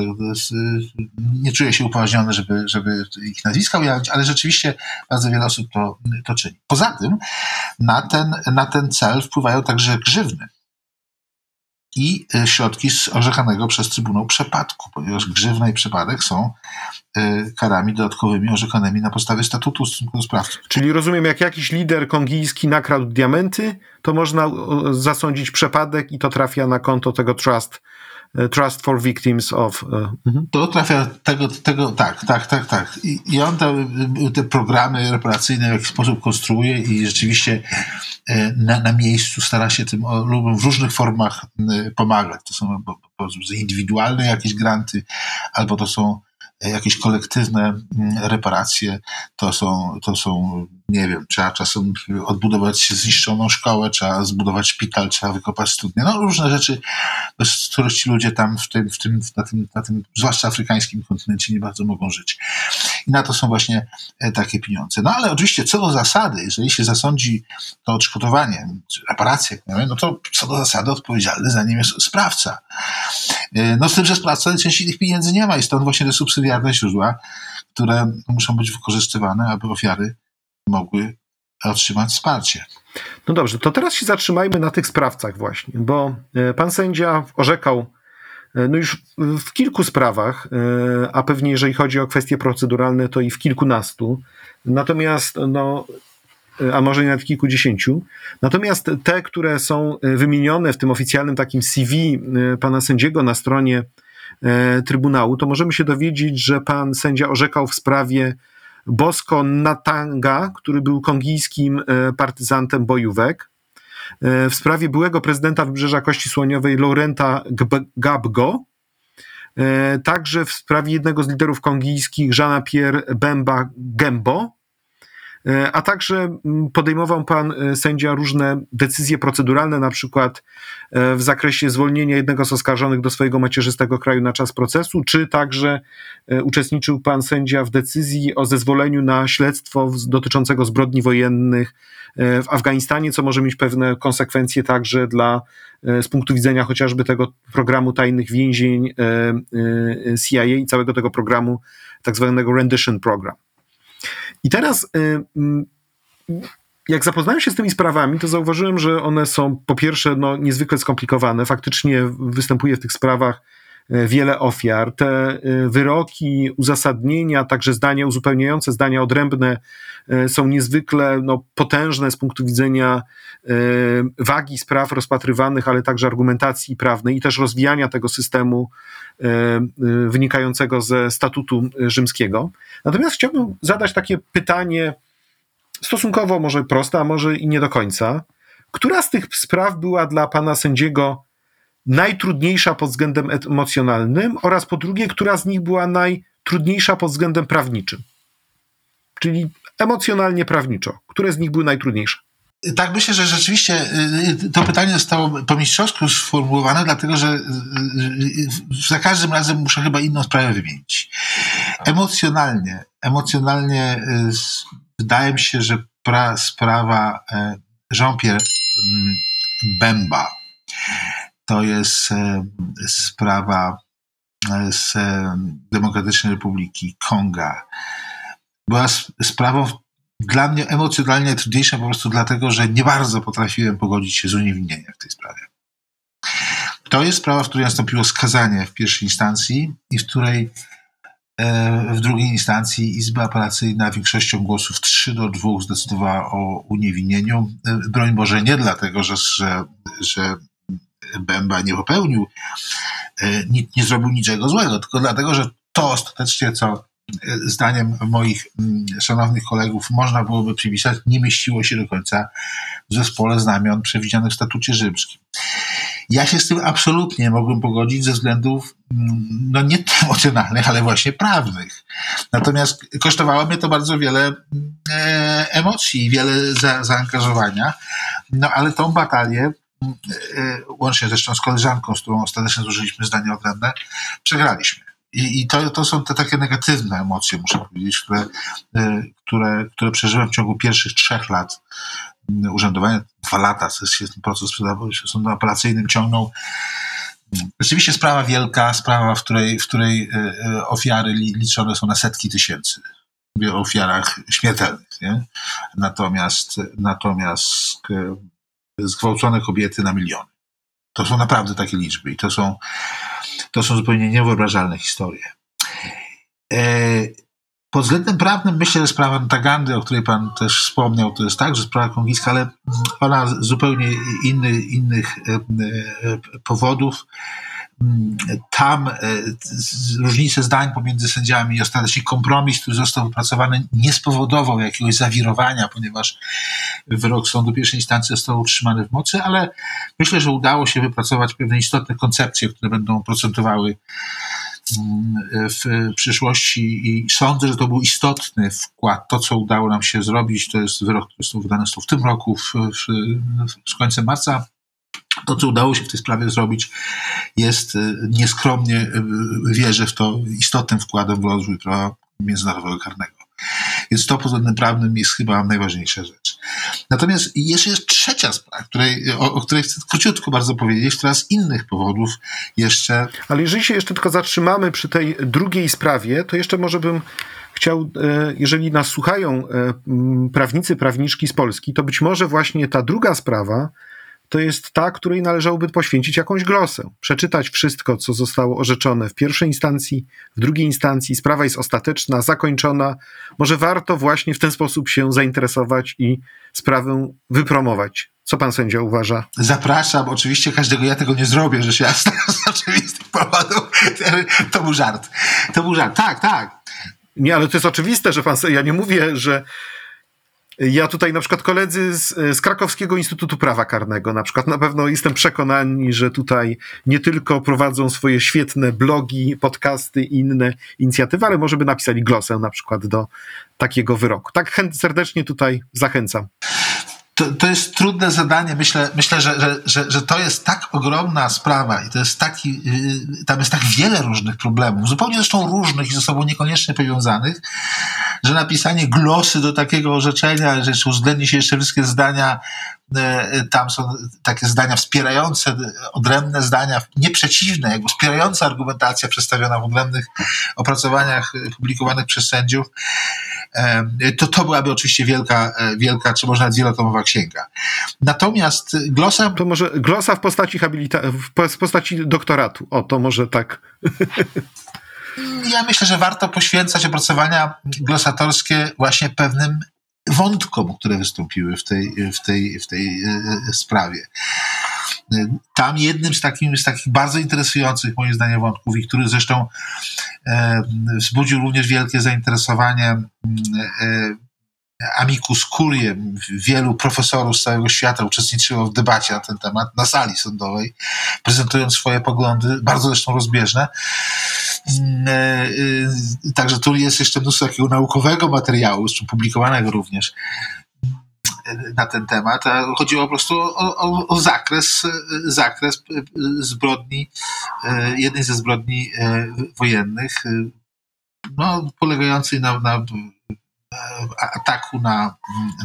nie czuję się upoważnione, żeby, żeby ich nazwiska ujawnić, ale rzeczywiście bardzo wiele osób to, to czyni. Poza tym na ten, na ten cel wpływają także grzywny i środki z orzekanego przez Trybunał przepadku, ponieważ grzywna i przepadek są karami dodatkowymi orzekanymi na podstawie statutu sprawców. Czyli rozumiem, jak jakiś lider kongijski nakradł diamenty, to można zasądzić przepadek i to trafia na konto tego trust, trust for victims of... Mhm. To trafia tego, tego, tak, tak, tak, tak. I, i on te, te programy reparacyjne w jakiś sposób konstruuje i rzeczywiście na, na miejscu stara się tym lub w różnych formach pomagać. To są po, po, indywidualne jakieś granty, albo to są jakieś kolektywne reparacje, to są, to są, nie wiem, trzeba czasem odbudować zniszczoną szkołę, trzeba zbudować szpital, trzeba wykopać studnię, no różne rzeczy, z których ci ludzie tam w tym, w tym, na tym, na tym, zwłaszcza afrykańskim kontynencie nie bardzo mogą żyć. I na to są właśnie takie pieniądze. No ale oczywiście co do zasady, jeżeli się zasądzi to odszkodowanie, reparacje, no to co do zasady odpowiedzialny za nim jest sprawca. No z tym, że sprawca najczęściej tych pieniędzy nie ma i stąd właśnie te subsydiarne źródła, które muszą być wykorzystywane, aby ofiary mogły otrzymać wsparcie. No dobrze, to teraz się zatrzymajmy na tych sprawcach właśnie, bo pan sędzia orzekał no już w kilku sprawach, a pewnie jeżeli chodzi o kwestie proceduralne, to i w kilkunastu, natomiast no, a może nawet kilkudziesięciu, natomiast te, które są wymienione w tym oficjalnym takim C V pana sędziego na stronie Trybunału, to możemy się dowiedzieć, że pan sędzia orzekał w sprawie Bosco Natanga, który był kongijskim partyzantem bojówek, w sprawie byłego prezydenta Wybrzeża Kości Słoniowej Laurenta Gbagbo, także w sprawie jednego z liderów kongijskich Jean-Pierre Bemba Gombo, a także podejmował pan sędzia różne decyzje proceduralne, na przykład w zakresie zwolnienia jednego z oskarżonych do swojego macierzystego kraju na czas procesu, czy także uczestniczył pan sędzia w decyzji o zezwoleniu na śledztwo dotyczącego zbrodni wojennych w Afganistanie, co może mieć pewne konsekwencje także dla, z punktu widzenia chociażby tego programu tajnych więzień C I A i całego tego programu tak zwanego rendition program. I teraz, jak zapoznałem się z tymi sprawami, to zauważyłem, że one są po pierwsze no, niezwykle skomplikowane. Faktycznie występuje w tych sprawach wiele ofiar. Te wyroki, uzasadnienia, także zdania uzupełniające, zdania odrębne są niezwykle no, potężne z punktu widzenia wagi spraw rozpatrywanych, ale także argumentacji prawnej i też rozwijania tego systemu wynikającego ze statutu rzymskiego. Natomiast chciałbym zadać takie pytanie stosunkowo może proste, a może i nie do końca. Która z tych spraw była dla pana sędziego najtrudniejsza pod względem emocjonalnym oraz po drugie, która z nich była najtrudniejsza pod względem prawniczym? Czyli emocjonalnie prawniczo. Które z nich były najtrudniejsze? Tak, myślę, że rzeczywiście to pytanie zostało po mistrzowsku sformułowane, dlatego że za każdym razem muszę chyba inną sprawę wymienić. Emocjonalnie, emocjonalnie wydaje mi się, że pra, sprawa Jean-Pierre Bemba to jest sprawa z Demokratycznej Republiki Konga była sprawą dla mnie emocjonalnie najtrudniejsza, po prostu dlatego, że nie bardzo potrafiłem pogodzić się z uniewinnieniem w tej sprawie. To jest sprawa, w której nastąpiło skazanie w pierwszej instancji i w której w drugiej instancji Izba Apelacyjna większością głosów trzy do dwóch zdecydowała o uniewinnieniu. Broń Boże, nie dlatego, że, że, że Bemba nie popełnił, nie, nie zrobił niczego złego, tylko dlatego, że to ostatecznie, co zdaniem moich szanownych kolegów można byłoby przypisać, nie mieściło się do końca w zespole znamion przewidzianych w Statucie Rzymskim. Ja się z tym absolutnie mogłem pogodzić ze względów, no nie emocjonalnych, ale właśnie prawnych. Natomiast kosztowało mnie to bardzo wiele e, emocji, wiele za, zaangażowania, no ale tą batalię, e, łącznie zresztą z koleżanką, z którą ostatecznie złożyliśmy zdanie odrębne, przegraliśmy. I, i to, to są te takie negatywne emocje, muszę powiedzieć, które, e, które, które przeżyłem w ciągu pierwszych trzech lat urzędowania. Dwa lata się ten proces przed sądem apelacyjnym ciągnął. Rzeczywiście sprawa wielka, sprawa, w której, w której ofiary liczone są na setki tysięcy. Mówię o ofiarach śmiertelnych. Nie? Natomiast, natomiast zgwałcone kobiety na miliony. To są naprawdę takie liczby i to są, to są zupełnie niewyobrażalne historie. E, Pod względem prawnym myślę, że sprawa Ntagandy, o której pan też wspomniał, to jest także sprawa kongijska, ale ona z zupełnie inny, innych powodów. Tam różnice zdań pomiędzy sędziami i ostatecznie kompromis, który został wypracowany, nie spowodował jakiegoś zawirowania, ponieważ wyrok sądu pierwszej instancji został utrzymany w mocy, ale myślę, że udało się wypracować pewne istotne koncepcje, które będą procentowały w przyszłości i sądzę, że to był istotny wkład. To, co udało nam się zrobić, to jest wyrok, który został wydany w tym roku, w, w, z końcem marca. To, co udało się w tej sprawie zrobić, jest nieskromnie, wierzę w to, istotnym wkładem w rozwój prawa międzynarodowego karnego. Więc to pod względem prawnym jest chyba najważniejsza rzecz. Natomiast jeszcze jest trzecia sprawa, której, o, o której chcę króciutko bardzo powiedzieć, która z innych powodów jeszcze... Ale jeżeli się jeszcze tylko zatrzymamy przy tej drugiej sprawie, to jeszcze może bym chciał, jeżeli nas słuchają prawnicy, prawniczki z Polski, to być może właśnie ta druga sprawa to jest ta, której należałoby poświęcić jakąś glosę. Przeczytać wszystko, co zostało orzeczone w pierwszej instancji, w drugiej instancji. Sprawa jest ostateczna, zakończona. Może warto właśnie w ten sposób się zainteresować i sprawę wypromować. Co pan sędzia uważa? Zapraszam, oczywiście każdego, ja tego nie zrobię, rzecz jasna, z oczywistych powodów. To był żart. To był żart, tak, tak. Nie, ale to jest oczywiste, że pan sędzia, ja nie mówię, że... Ja tutaj na przykład koledzy z, z Krakowskiego Instytutu Prawa Karnego na przykład na pewno jestem przekonani, że tutaj nie tylko prowadzą swoje świetne blogi, podcasty i inne inicjatywy, ale może by napisali glosę na przykład do takiego wyroku. Tak chęt, serdecznie tutaj zachęcam. To, to jest trudne zadanie. Myślę, myślę że, że, że, że to jest tak ogromna sprawa i to jest taki, yy, tam jest tak wiele różnych problemów, zupełnie zresztą różnych i ze sobą niekoniecznie powiązanych, że napisanie glosy do takiego orzeczenia, że uwzględni się jeszcze wszystkie zdania, tam są takie zdania wspierające, odrębne zdania, nieprzeciwne, jakby wspierająca argumentacja przedstawiona w odrębnych opracowaniach publikowanych przez sędziów, to to byłaby oczywiście wielka, wielka czy może nawet wielotomowa księga. Natomiast glosa... To może glosa w postaci habilita- w postaci doktoratu. O, to może tak... Ja myślę, że warto poświęcać opracowania glosatorskie właśnie pewnym wątkom, które wystąpiły w tej, w tej, w tej sprawie. Tam jednym z takich, z takich bardzo interesujących moim zdaniem wątków i który zresztą e, wzbudził również wielkie zainteresowanie e, amicus curiae, wielu profesorów z całego świata uczestniczyło w debacie na ten temat na sali sądowej, prezentując swoje poglądy, bardzo zresztą rozbieżne. Także tu jest jeszcze mnóstwo takiego naukowego materiału, publikowanego również na ten temat, a chodziło po prostu o, o, o zakres, zakres zbrodni, jednej ze zbrodni wojennych, no, polegającej na, na ataku na,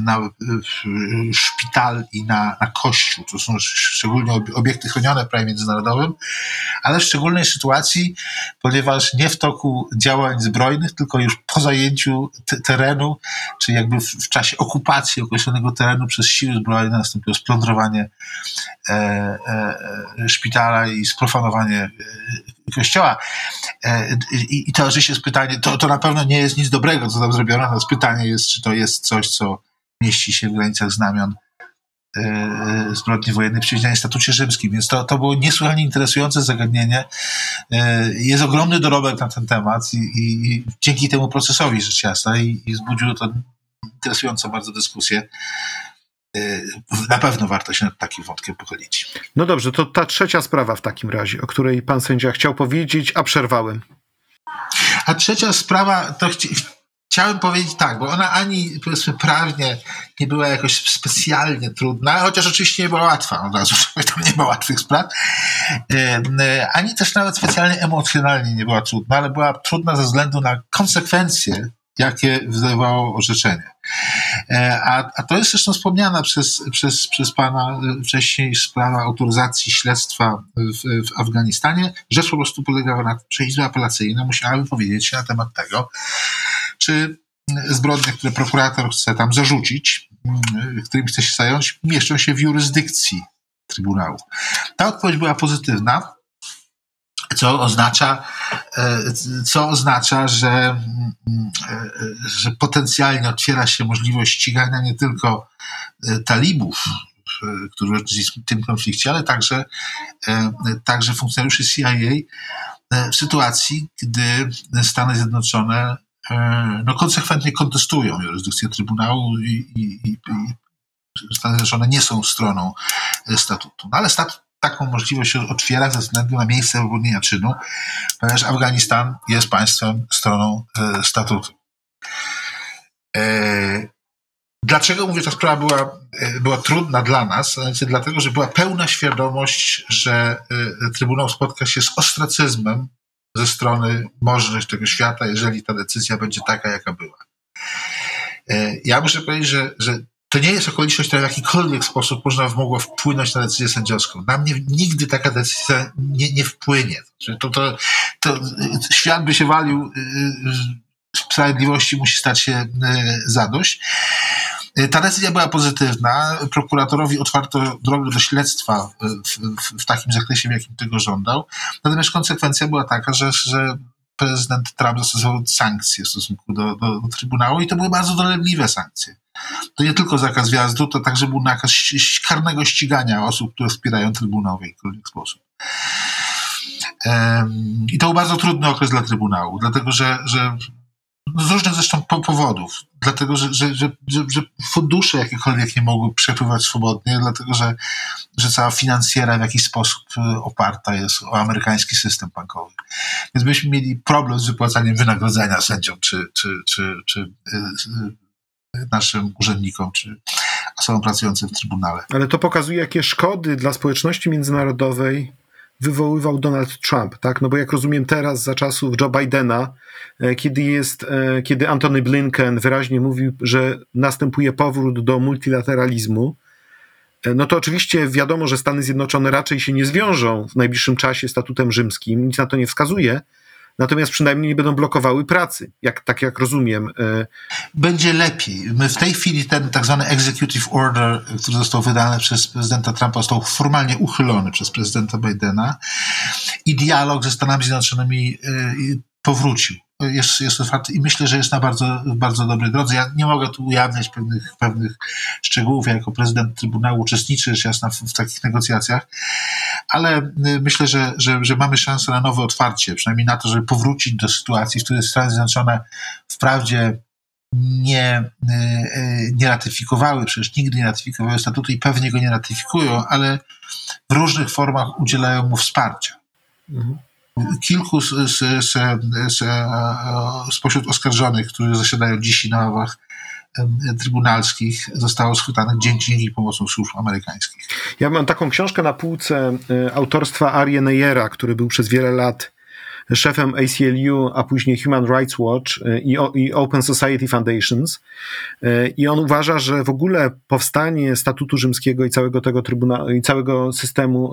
na szpital i na, na kościół. To są szczególnie obiekty chronione w prawie międzynarodowym, ale w szczególnej sytuacji, ponieważ nie w toku działań zbrojnych, tylko już po zajęciu t- terenu, czyli jakby w, w czasie okupacji określonego terenu przez siły zbrojne nastąpiło splądrowanie e, e, szpitala i sprofanowanie e, kościoła. E, I, i towarzyszy się z pytanie, to, to na pewno nie jest nic dobrego, co tam zrobiono, natomiast pytanie jest, czy to jest coś, co mieści się w granicach znamion zbrodni wojennej przeciwdziałania statucie rzymskim. Więc to, to było niesłychanie interesujące zagadnienie. Jest ogromny dorobek na ten temat i, i, i dzięki temu procesowi rzecz jasna i, i wzbudziło to interesującą bardzo dyskusję. Na pewno warto się nad takim wątkiem pochylić. No dobrze, to ta trzecia sprawa w takim razie, o której pan sędzia chciał powiedzieć, a przerwałem. A trzecia sprawa, to chci- chciałem powiedzieć tak, bo ona ani, powiedzmy, prawnie nie była jakoś specjalnie trudna, chociaż oczywiście nie była łatwa, od razu tam nie ma łatwych spraw, e, ani też nawet specjalnie emocjonalnie nie była trudna, ale była trudna ze względu na konsekwencje, jakie wydawało orzeczenie. E, a, a to jest zresztą wspomniana przez, przez, przez pana wcześniej sprawa autoryzacji śledztwa w, w Afganistanie. Rzecz po prostu polegała na tym, że Izba Apelacyjna musiała wypowiedzieć się na temat tego, czy zbrodnie, które prokurator chce tam zarzucić, którymi chce się zająć, mieszczą się w jurysdykcji Trybunału. Ta odpowiedź była pozytywna, co oznacza, co oznacza, że, że potencjalnie otwiera się możliwość ścigania nie tylko talibów, którzy uczestniczyli w tym konflikcie, ale także, także funkcjonariuszy C I A w sytuacji, gdy Stany Zjednoczone no konsekwentnie kontestują jurysdykcję Trybunału i, i, i Stany Zjednoczone nie są stroną statutu. No ale statut taką możliwość otwiera ze względu na miejsce popełnienia czynu, ponieważ Afganistan jest państwem stroną e, statutu. E, dlaczego mówię, ta sprawa była, e, była trudna dla nas? Dlatego, że była pełna świadomość, że e, Trybunał spotka się z ostracyzmem ze strony możnych tego świata, jeżeli ta decyzja będzie taka, jaka była. Ja muszę powiedzieć, że, że to nie jest okoliczność, która w jakikolwiek sposób można mogła wpłynąć na decyzję sędziowską. Na mnie nigdy taka decyzja nie, nie wpłynie. To, to, to świat by się walił, sprawiedliwości musi stać się zadość. Ta decyzja była pozytywna. Prokuratorowi otwarto drogę do śledztwa w, w, w takim zakresie, w jakim tego żądał. Natomiast konsekwencja była taka, że, że prezydent Trump zastosował sankcje w stosunku do, do, do Trybunału i to były bardzo dolegliwe sankcje. To nie tylko zakaz wjazdu, to także był nakaz karnego ścigania osób, które wspierają Trybunał w jakikolwiek sposób. Um, I to był bardzo trudny okres dla Trybunału, dlatego że, że z różnych zresztą powodów, dlatego że, że, że, że fundusze jakiekolwiek nie mogły przepływać swobodnie, dlatego że, że cała finansjera w jakiś sposób oparta jest o amerykański system bankowy. Więc myśmy mieli problem z wypłacaniem wynagrodzenia sędziom czy, czy, czy, czy, czy naszym urzędnikom, czy osobom pracującym w Trybunale. Ale to pokazuje, jakie szkody dla społeczności międzynarodowej wywoływał Donald Trump, tak? No bo jak rozumiem teraz, za czasów Joe Bidena, kiedy jest, kiedy Antony Blinken wyraźnie mówił, że następuje powrót do multilateralizmu, no to oczywiście wiadomo, że Stany Zjednoczone raczej się nie zwiążą w najbliższym czasie statutem rzymskim, nic na to nie wskazuje, natomiast przynajmniej nie będą blokowały pracy, jak, tak jak rozumiem. Będzie lepiej. My w tej chwili ten tak zwany executive order, który został wydany przez prezydenta Trumpa, został formalnie uchylony przez prezydenta Bidena i dialog ze Stanami Zjednoczonymi powrócił. Jest, jest otwarty i myślę, że jest na bardzo, bardzo dobrej drodze. Ja nie mogę tu ujawniać pewnych, pewnych szczegółów. Ja jako prezydent Trybunału uczestniczę już jasno w, w takich negocjacjach, ale myślę, że, że, że mamy szansę na nowe otwarcie, przynajmniej na to, żeby powrócić do sytuacji, w której Stany Zjednoczone wprawdzie nie, nie ratyfikowały, przecież nigdy nie ratyfikowały statutu i pewnie go nie ratyfikują, ale w różnych formach udzielają mu wsparcia. Mhm. Kilku z, z, z, z, spośród oskarżonych, którzy zasiadają dziś na ławach trybunalskich, zostało schwytanych dzięki pomocą służb amerykańskich. Ja mam taką książkę na półce autorstwa Ary'ego Neyera, który był przez wiele lat szefem A C L U, a później Human Rights Watch i, i Open Society Foundations. I on uważa, że w ogóle powstanie Statutu Rzymskiego i całego tego trybunału, i całego systemu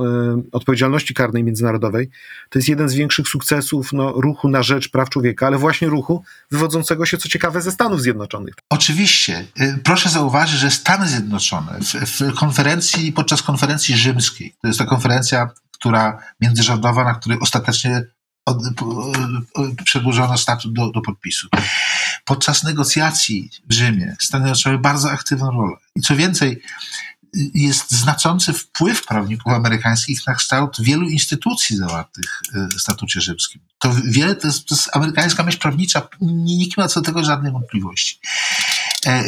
odpowiedzialności karnej międzynarodowej to jest jeden z większych sukcesów no, ruchu na rzecz praw człowieka, ale właśnie ruchu wywodzącego się, co ciekawe, ze Stanów Zjednoczonych. Oczywiście. Proszę zauważyć, że Stany Zjednoczone w, w konferencji, podczas konferencji rzymskiej, to jest ta konferencja, która międzyrządowa, na której ostatecznie od, przedłużono statut do, do podpisu. Podczas negocjacji w Rzymie Stany odgrywały bardzo aktywną rolę. I co więcej, jest znaczący wpływ prawników amerykańskich na kształt wielu instytucji zawartych w statucie rzymskim. To wiele to jest, to jest amerykańska myśl prawnicza, nikt nie ma co do tego żadnej wątpliwości.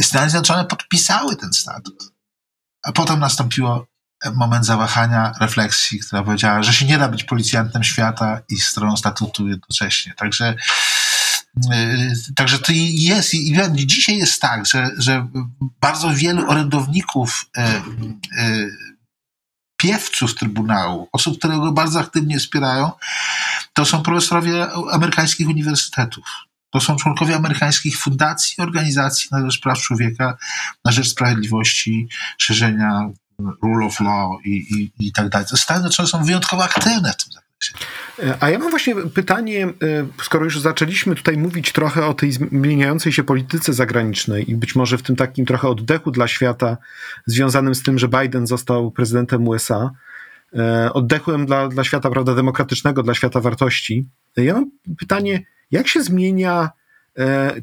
Stany Zjednoczone podpisały ten statut, a potem nastąpiło moment zawahania, refleksji, która powiedziała, że się nie da być policjantem świata i stroną statutu jednocześnie. Także, także to jest i dzisiaj jest tak, że, że bardzo wielu orędowników, piewców Trybunału, osób, które go bardzo aktywnie wspierają, to są profesorowie amerykańskich uniwersytetów. To są członkowie amerykańskich fundacji, organizacji na rzecz praw człowieka, na rzecz sprawiedliwości, szerzenia rule of law i, i, i tak dalej. Stany Zjednoczone są wyjątkowo aktywne w tym zakresie. A ja mam właśnie pytanie, skoro już zaczęliśmy tutaj mówić trochę o tej zmieniającej się polityce zagranicznej i być może w tym takim trochę oddechu dla świata związanym z tym, że Biden został prezydentem U S A, oddechłem dla, dla świata, prawda, demokratycznego, dla świata wartości. Ja mam pytanie, jak się zmienia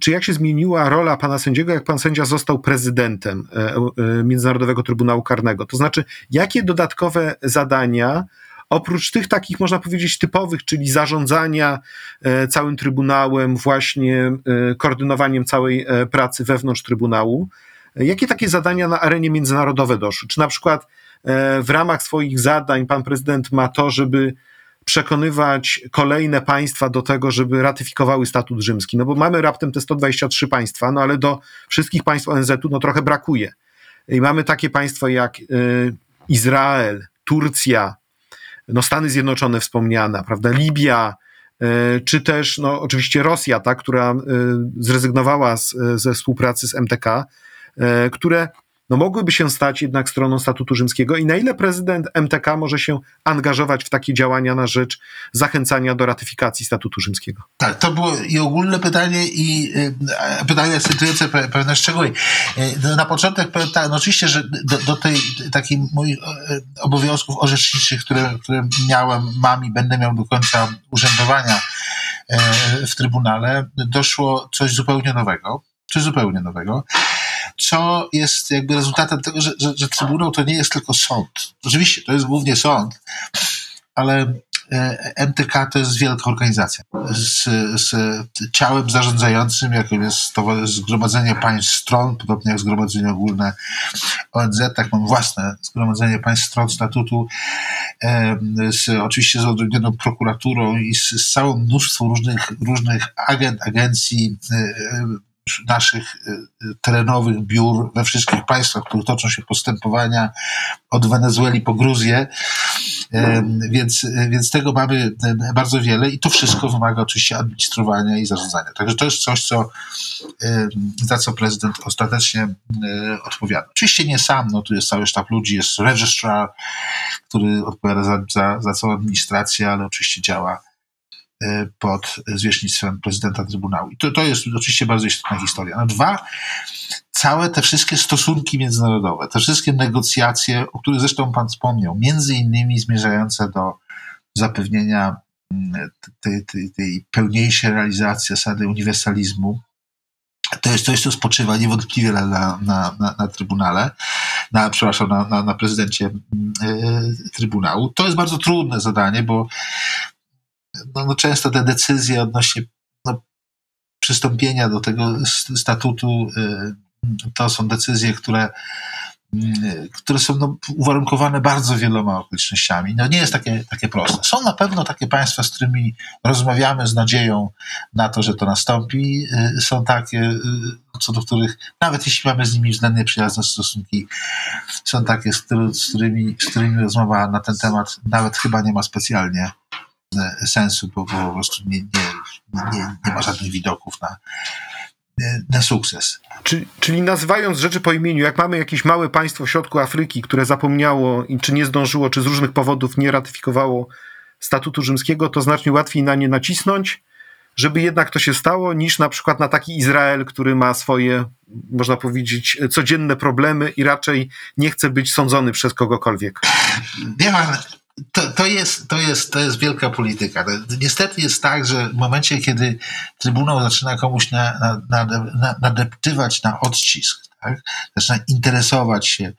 czy jak się zmieniła rola pana sędziego, jak pan sędzia został prezydentem Międzynarodowego Trybunału Karnego? To znaczy, jakie dodatkowe zadania, oprócz tych takich, można powiedzieć, typowych, czyli zarządzania całym Trybunałem, właśnie koordynowaniem całej pracy wewnątrz Trybunału, jakie takie zadania na arenie międzynarodowej doszły? Czy na przykład w ramach swoich zadań pan prezydent ma to, żeby przekonywać kolejne państwa do tego, żeby ratyfikowały statut rzymski. No bo mamy raptem te sto dwadzieścia trzy państwa, no ale do wszystkich państw O N Z u no trochę brakuje. I mamy takie państwa jak y, Izrael, Turcja, no Stany Zjednoczone wspomniana, prawda, Libia, y, czy też no oczywiście Rosja, ta, która y, zrezygnowała z, ze współpracy z M T K, y, które no mogłyby się stać jednak stroną statutu rzymskiego i na ile prezydent M T K może się angażować w takie działania na rzecz zachęcania do ratyfikacji statutu rzymskiego? Tak, to było i ogólne pytanie i y, pytanie cytujące pewne szczegóły. Y, na początek powiem tak, no oczywiście, że do, do tej takich moich obowiązków orzeczniczych, które, które miałem, mam i będę miał do końca urzędowania y, w Trybunale, doszło coś zupełnie nowego. Coś zupełnie nowego. Co jest jakby rezultatem tego, że, że, że Trybunał to nie jest tylko sąd. Oczywiście to jest głównie sąd, ale M T K to jest wielka organizacja z, z ciałem zarządzającym, jakim jest Zgromadzenie Państw Stron, podobnie jak Zgromadzenie Ogólne O N Z, tak mam własne Zgromadzenie Państw Stron Statutu, z, oczywiście z odrębioną prokuraturą i z, z całą mnóstwą różnych, różnych agent, agencji, naszych terenowych biur we wszystkich państwach, w których toczą się postępowania od Wenezueli po Gruzję, więc, więc tego mamy bardzo wiele i to wszystko wymaga oczywiście administrowania i zarządzania. Także to jest coś, co, za co prezydent ostatecznie odpowiada. Oczywiście nie sam, no tu jest cały sztab ludzi, jest registrar, który odpowiada za, za, za całą administrację, ale oczywiście działa pod zwierzchnictwem prezydenta Trybunału. I to, to jest oczywiście bardzo istotna historia. No dwa, całe te wszystkie stosunki międzynarodowe, te wszystkie negocjacje, o których zresztą pan wspomniał, między innymi zmierzające do zapewnienia tej, tej, tej pełniejszej realizacji zasady uniwersalizmu, to jest coś, co spoczywa niewątpliwie na, na, na, na Trybunale, na, przepraszam, na, na, na prezydencie yy, Trybunału. To jest bardzo trudne zadanie, bo No, no często te decyzje odnośnie no, przystąpienia do tego statutu y, to są decyzje, które, y, które są no, uwarunkowane bardzo wieloma okolicznościami. No nie jest takie, takie proste. Są na pewno takie państwa, z którymi rozmawiamy z nadzieją na to, że to nastąpi. Y, są takie, y, co do których, nawet jeśli mamy z nimi względnie przyjazne stosunki, są takie, z, który, z, którymi, z którymi rozmowa na ten temat nawet chyba nie ma specjalnie sensu, bo po prostu nie, nie, nie, nie ma żadnych widoków na, na sukces. Czy, czyli nazywając rzeczy po imieniu, jak mamy jakieś małe państwo w środku Afryki, które zapomniało i czy nie zdążyło, czy z różnych powodów nie ratyfikowało Statutu Rzymskiego, to znacznie łatwiej na nie nacisnąć, żeby jednak to się stało, niż na przykład na taki Izrael, który ma swoje, można powiedzieć, codzienne problemy i raczej nie chce być sądzony przez kogokolwiek. Wie pan, to, to, jest, to, jest, to jest wielka polityka. Niestety jest tak, że w momencie, kiedy Trybunał zaczyna komuś na, na, na, nadeptywać na odcisk, tak? Zaczyna interesować się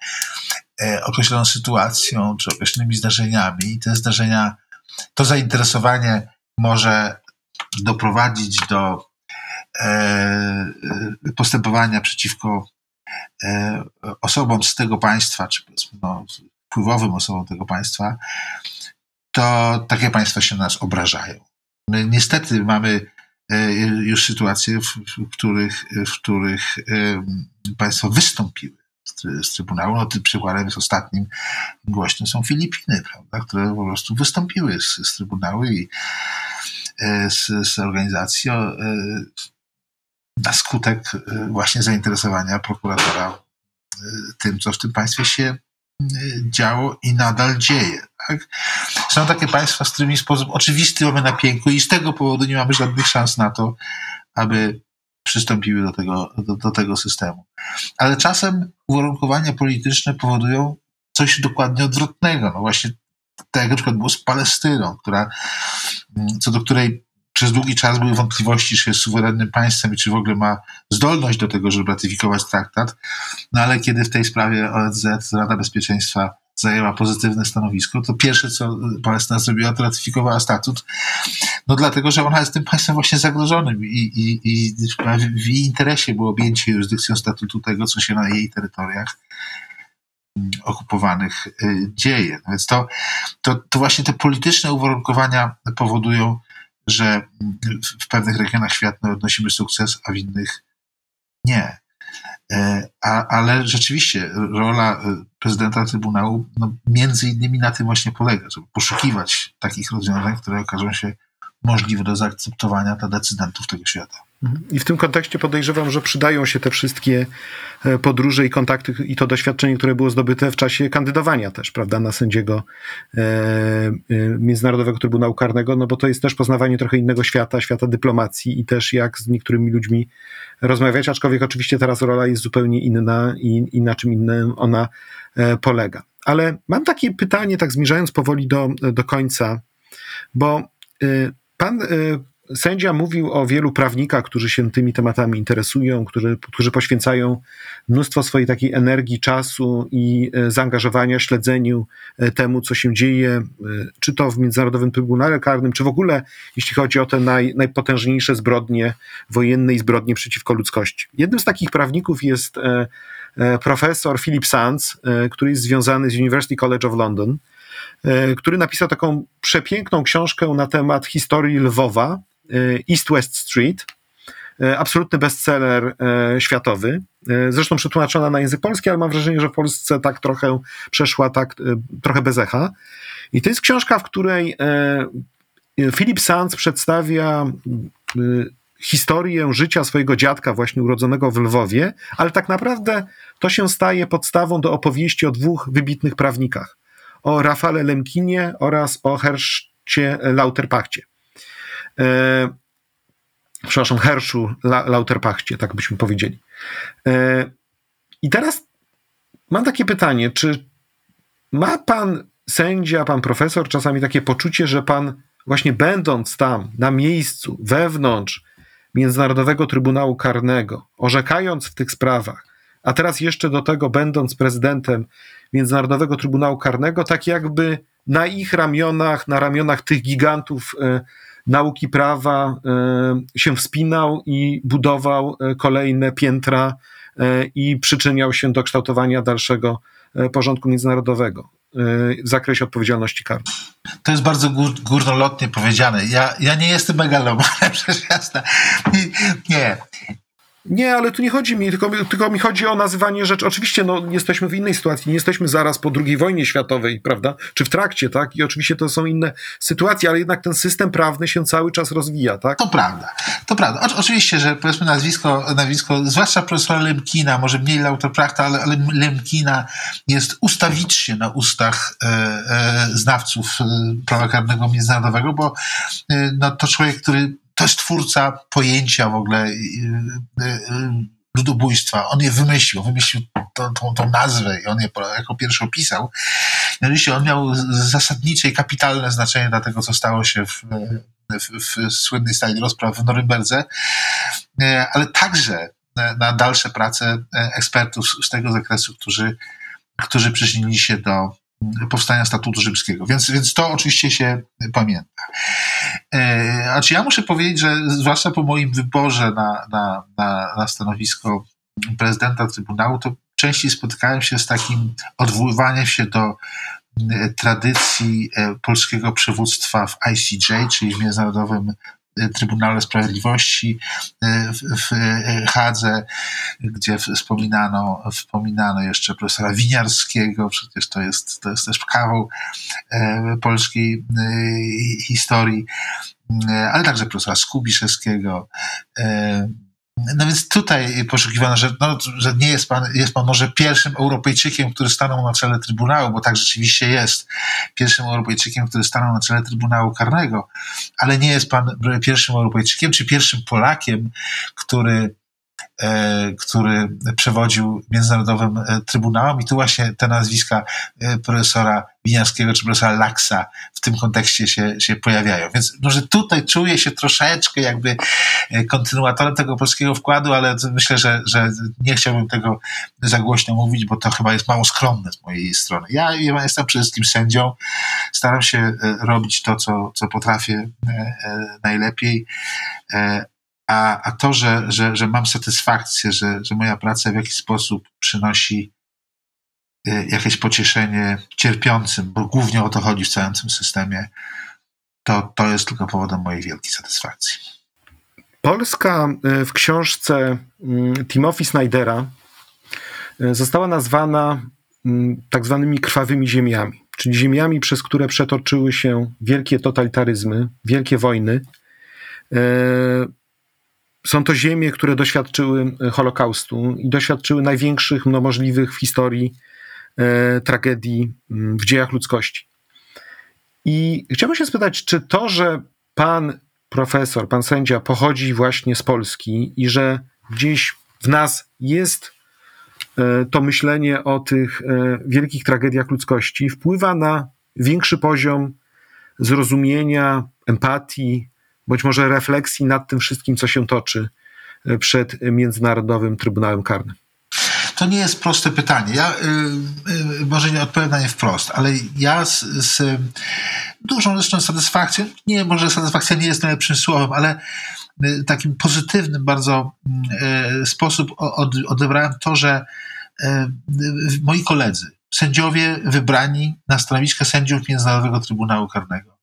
e, określoną sytuacją czy określonymi zdarzeniami i te zdarzenia, to zainteresowanie może doprowadzić do e, postępowania przeciwko e, osobom z tego państwa, czy powiedzmy no, wpływowym osobom tego państwa, to takie państwa się nas obrażają. My niestety mamy e, już sytuacje, w, w których, w których e, państwa wystąpiły z, z Trybunału. No, tym przykładem jest ostatnim głośnym są Filipiny, prawda, które po prostu wystąpiły z, z Trybunału i Z, z organizacji o, na skutek właśnie zainteresowania prokuratora tym, co w tym państwie się działo i nadal dzieje. Tak? Są takie państwa, z którymi w sposób oczywisty mamy napięku i z tego powodu nie mamy żadnych szans na to, aby przystąpiły do tego, do, do tego systemu. Ale czasem uwarunkowania polityczne powodują coś dokładnie odwrotnego. No właśnie tak jak na przykład było z Palestyną, która, co do której przez długi czas były wątpliwości, czy jest suwerennym państwem i czy w ogóle ma zdolność do tego, żeby ratyfikować traktat, no ale kiedy w tej sprawie O N Z, Rada Bezpieczeństwa zajęła pozytywne stanowisko, to pierwsze, co Palestyna zrobiła, to ratyfikowała statut, no dlatego, że ona jest tym państwem właśnie zagrożonym i, i, i w jej interesie było objęcie jurysdykcją statutu tego, co się na jej terytoriach okupowanych dzieje. No więc to, to, to właśnie te polityczne uwarunkowania powodują, że w, w pewnych regionach świata odnosimy sukces, a w innych nie. A, ale rzeczywiście rola prezydenta Trybunału no, między innymi na tym właśnie polega, żeby poszukiwać takich rozwiązań, które okażą się możliwe do zaakceptowania dla decydentów tego świata. I w tym kontekście podejrzewam, że przydają się te wszystkie podróże i kontakty i to doświadczenie, które było zdobyte w czasie kandydowania też, prawda, na sędziego e, Międzynarodowego Trybunału Karnego, no bo to jest też poznawanie trochę innego świata, świata dyplomacji i też jak z niektórymi ludźmi rozmawiać, aczkolwiek oczywiście teraz rola jest zupełnie inna i, i na czym innym ona e, polega. Ale mam takie pytanie, tak zmierzając powoli do, do końca, bo y, pan... Y, Sędzia mówił o wielu prawnikach, którzy się tymi tematami interesują, którzy, którzy poświęcają mnóstwo swojej takiej energii, czasu i zaangażowania, śledzeniu temu, co się dzieje, czy to w Międzynarodowym Trybunale Karnym, czy w ogóle, jeśli chodzi o te naj, najpotężniejsze zbrodnie wojenne i zbrodnie przeciwko ludzkości. Jednym z takich prawników jest profesor Philip Sands, który jest związany z University College of London, który napisał taką przepiękną książkę na temat historii Lwowa, East West Street, absolutny bestseller światowy, zresztą przetłumaczona na język polski, ale mam wrażenie, że w Polsce tak trochę przeszła, tak trochę bez echa. I to jest książka, w której Philip Sands przedstawia historię życia swojego dziadka właśnie urodzonego w Lwowie, ale tak naprawdę to się staje podstawą do opowieści o dwóch wybitnych prawnikach, o Rafale Lemkinie oraz o Herszcie Lauterpachcie. E, przepraszam, Herszu La, Lauterpachcie, tak byśmy powiedzieli. E, I teraz mam takie pytanie, czy ma pan sędzia, pan profesor czasami takie poczucie, że pan właśnie będąc tam, na miejscu, wewnątrz Międzynarodowego Trybunału Karnego, orzekając w tych sprawach, a teraz jeszcze do tego będąc prezydentem Międzynarodowego Trybunału Karnego, tak jakby na ich ramionach, na ramionach tych gigantów e, nauki prawa e, się wspinał i budował e, kolejne piętra e, i przyczyniał się do kształtowania dalszego e, porządku międzynarodowego e, w zakresie odpowiedzialności karnej. To jest bardzo gór, górnolotnie powiedziane. Ja, ja nie jestem megalomanem, przecież jasne. Nie. Nie, ale tu nie chodzi mi, tylko, tylko mi chodzi o nazywanie rzeczy. Oczywiście no, jesteśmy w innej sytuacji, nie jesteśmy zaraz po drugiej wojnie światowej, prawda, czy w trakcie, tak, i oczywiście to są inne sytuacje, ale jednak ten system prawny się cały czas rozwija, tak? To prawda, to prawda. O, oczywiście, że powiedzmy nazwisko, nazwisko, zwłaszcza profesora Lemkina, może mniej Lauterprachta, ale, ale Lemkina jest ustawicznie na ustach e, e, znawców e, prawa karnego międzynarodowego, bo e, no, to człowiek, który to jest twórca pojęcia w ogóle y, y, y, ludobójstwa. On je wymyślił, wymyślił tą, tą, tą nazwę i on je jako pierwszy opisał. Mianowicie on miał zasadnicze i kapitalne znaczenie dla tego, co stało się w, w, w słynnej sali rozpraw w Norymberdze, ale także na, na dalsze prace ekspertów z, z tego zakresu, którzy, którzy przyczynili się do powstania Statutu Rzymskiego. Więc, więc to oczywiście się pamięta. Yy, znaczy ja muszę powiedzieć, że zwłaszcza po moim wyborze na, na, na, na stanowisko prezydenta Trybunału, to częściej spotykałem się z takim odwoływaniem się do y, tradycji y, polskiego przywództwa w I C J, czyli w Międzynarodowym Trybunale Sprawiedliwości w, w Hadze, gdzie wspominano, wspominano jeszcze profesora Winiarskiego, przecież to jest, to jest też kawał e, polskiej e, historii, e, ale także profesora Skubiszewskiego. E, No więc tutaj poszukiwano, że, no, że nie jest pan, jest pan może pierwszym Europejczykiem, który stanął na czele Trybunału, bo tak rzeczywiście jest, pierwszym Europejczykiem, który stanął na czele Trybunału Karnego, ale nie jest pan pierwszym Europejczykiem, czy pierwszym Polakiem, który, e, który przewodził Międzynarodowym Trybunałom i tu właśnie te nazwiska profesora Winiarskiego czy profesora Laksa w tym kontekście się, się pojawiają. Więc może tutaj czuję się troszeczkę jakby kontynuatorem tego polskiego wkładu, ale myślę, że, że nie chciałbym tego za głośno mówić, bo to chyba jest mało skromne z mojej strony. Ja jestem przede wszystkim sędzią, staram się robić to, co, co potrafię najlepiej, a, a to, że, że, że mam satysfakcję, że, że moja praca w jakiś sposób przynosi jakieś pocieszenie cierpiącym, bo głównie o to chodzi w całym tym systemie, to, to jest tylko powodem mojej wielkiej satysfakcji. Polska w książce Timothy Snydera została nazwana tak zwanymi krwawymi ziemiami, czyli ziemiami, przez które przetoczyły się wielkie totalitaryzmy, wielkie wojny. Są to ziemie, które doświadczyły Holokaustu i doświadczyły największych no, możliwych w historii e, tragedii w dziejach ludzkości. I chciałbym się spytać, czy to, że pan profesor, pan sędzia pochodzi właśnie z Polski i że gdzieś w nas jest e, to myślenie o tych e, wielkich tragediach ludzkości, wpływa na większy poziom zrozumienia, empatii, bądź może refleksji nad tym wszystkim, co się toczy przed Międzynarodowym Trybunałem Karnym? To nie jest proste pytanie. Ja y, y, może nie odpowiem na nie wprost, ale ja z, z dużą zresztą satysfakcją, nie, może satysfakcja nie jest najlepszym słowem, ale y, takim pozytywnym bardzo y, sposób od, odebrałem to, że y, y, moi koledzy, sędziowie wybrani na stanowiska sędziów Międzynarodowego Trybunału Karnego,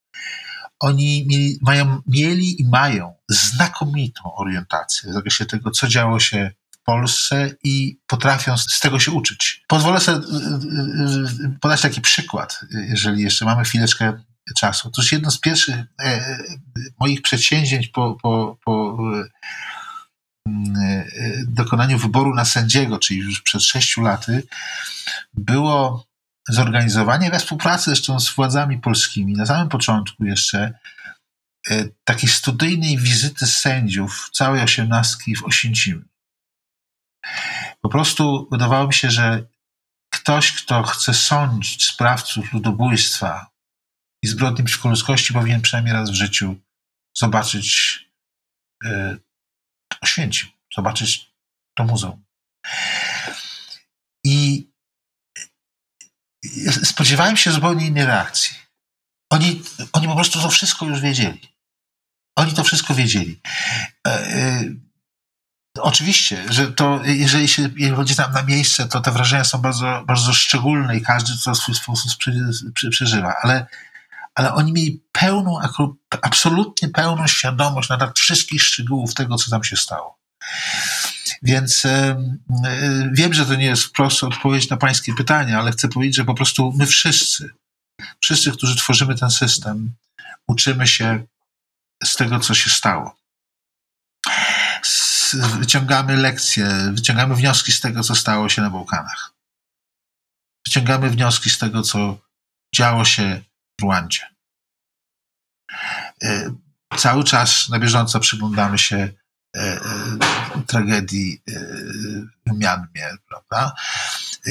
oni mieli, mają, mieli i mają znakomitą orientację w zakresie tego, co działo się w Polsce i potrafią z tego się uczyć. Pozwolę sobie podać taki przykład, jeżeli jeszcze mamy chwileczkę czasu. Otóż jedno z pierwszych moich przedsięwzięć po, po, po dokonaniu wyboru na sędziego, czyli już przed sześciu laty, było zorganizowanie we współpracy zresztą z władzami polskimi, na samym początku jeszcze y, takiej studyjnej wizyty sędziów całej osiemnastki w Oświęcimiu. Po prostu wydawało mi się, że ktoś, kto chce sądzić sprawców ludobójstwa i zbrodni przeciwko ludzkości, powinien przynajmniej raz w życiu zobaczyć y, Oświęcim, zobaczyć to muzeum. I spodziewałem się zupełnie innej reakcji. Oni, oni po prostu to wszystko już wiedzieli. Oni to wszystko wiedzieli. E, e, oczywiście, że to, jeżeli się jeżeli chodzi tam na miejsce, to te wrażenia są bardzo, bardzo szczególne i każdy to w swój sposób przeżywa, ale, ale oni mieli pełną, absolutnie pełną świadomość na temat wszystkich szczegółów tego, co tam się stało. Więc yy, wiem, że to nie jest prosta odpowiedź na pańskie pytanie, ale chcę powiedzieć, że po prostu my wszyscy, wszyscy, którzy tworzymy ten system, uczymy się z tego, co się stało. Z, wyciągamy lekcje, wyciągamy wnioski z tego, co stało się na Bałkanach. Wyciągamy wnioski z tego, co działo się w Rwandzie. Yy, cały czas na bieżąco przyglądamy się tragedii w Mjanmie, prawda?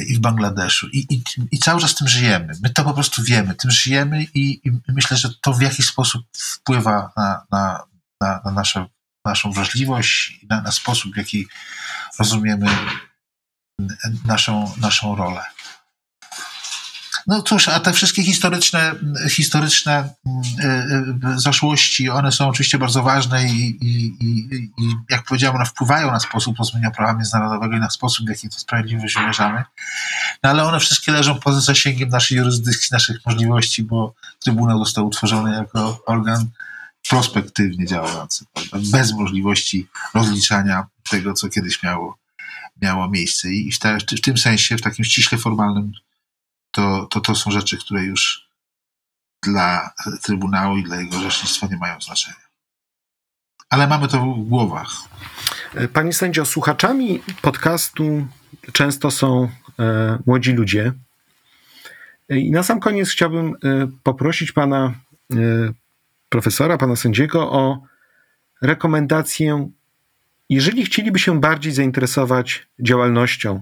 I w Bangladeszu. I, i, I cały czas tym żyjemy. My to po prostu wiemy. Tym żyjemy i, i myślę, że to w jakiś sposób wpływa na, na, na, na naszą, naszą wrażliwość i na, na sposób, w jaki rozumiemy naszą, naszą rolę. No cóż, a te wszystkie historyczne, historyczne zaszłości, one są oczywiście bardzo ważne i, i, i, i jak powiedziałem, one wpływają na sposób rozumienia prawa międzynarodowego i na sposób, w jaki to sprawiedliwość wymierzamy. No ale one wszystkie leżą poza zasięgiem naszej jurysdykcji, naszych możliwości, bo Trybunał został utworzony jako organ prospektywnie działający, bez możliwości rozliczania tego, co kiedyś miało, miało miejsce. I w, te, w tym sensie, w takim ściśle formalnym, To, to, to są rzeczy, które już dla Trybunału i dla jego orzecznictwa nie mają znaczenia. Ale mamy to w głowach. Panie sędzio, słuchaczami podcastu często są e, młodzi ludzie. I na sam koniec chciałbym e, poprosić pana e, profesora, pana sędziego o rekomendację, jeżeli chcieliby się bardziej zainteresować działalnością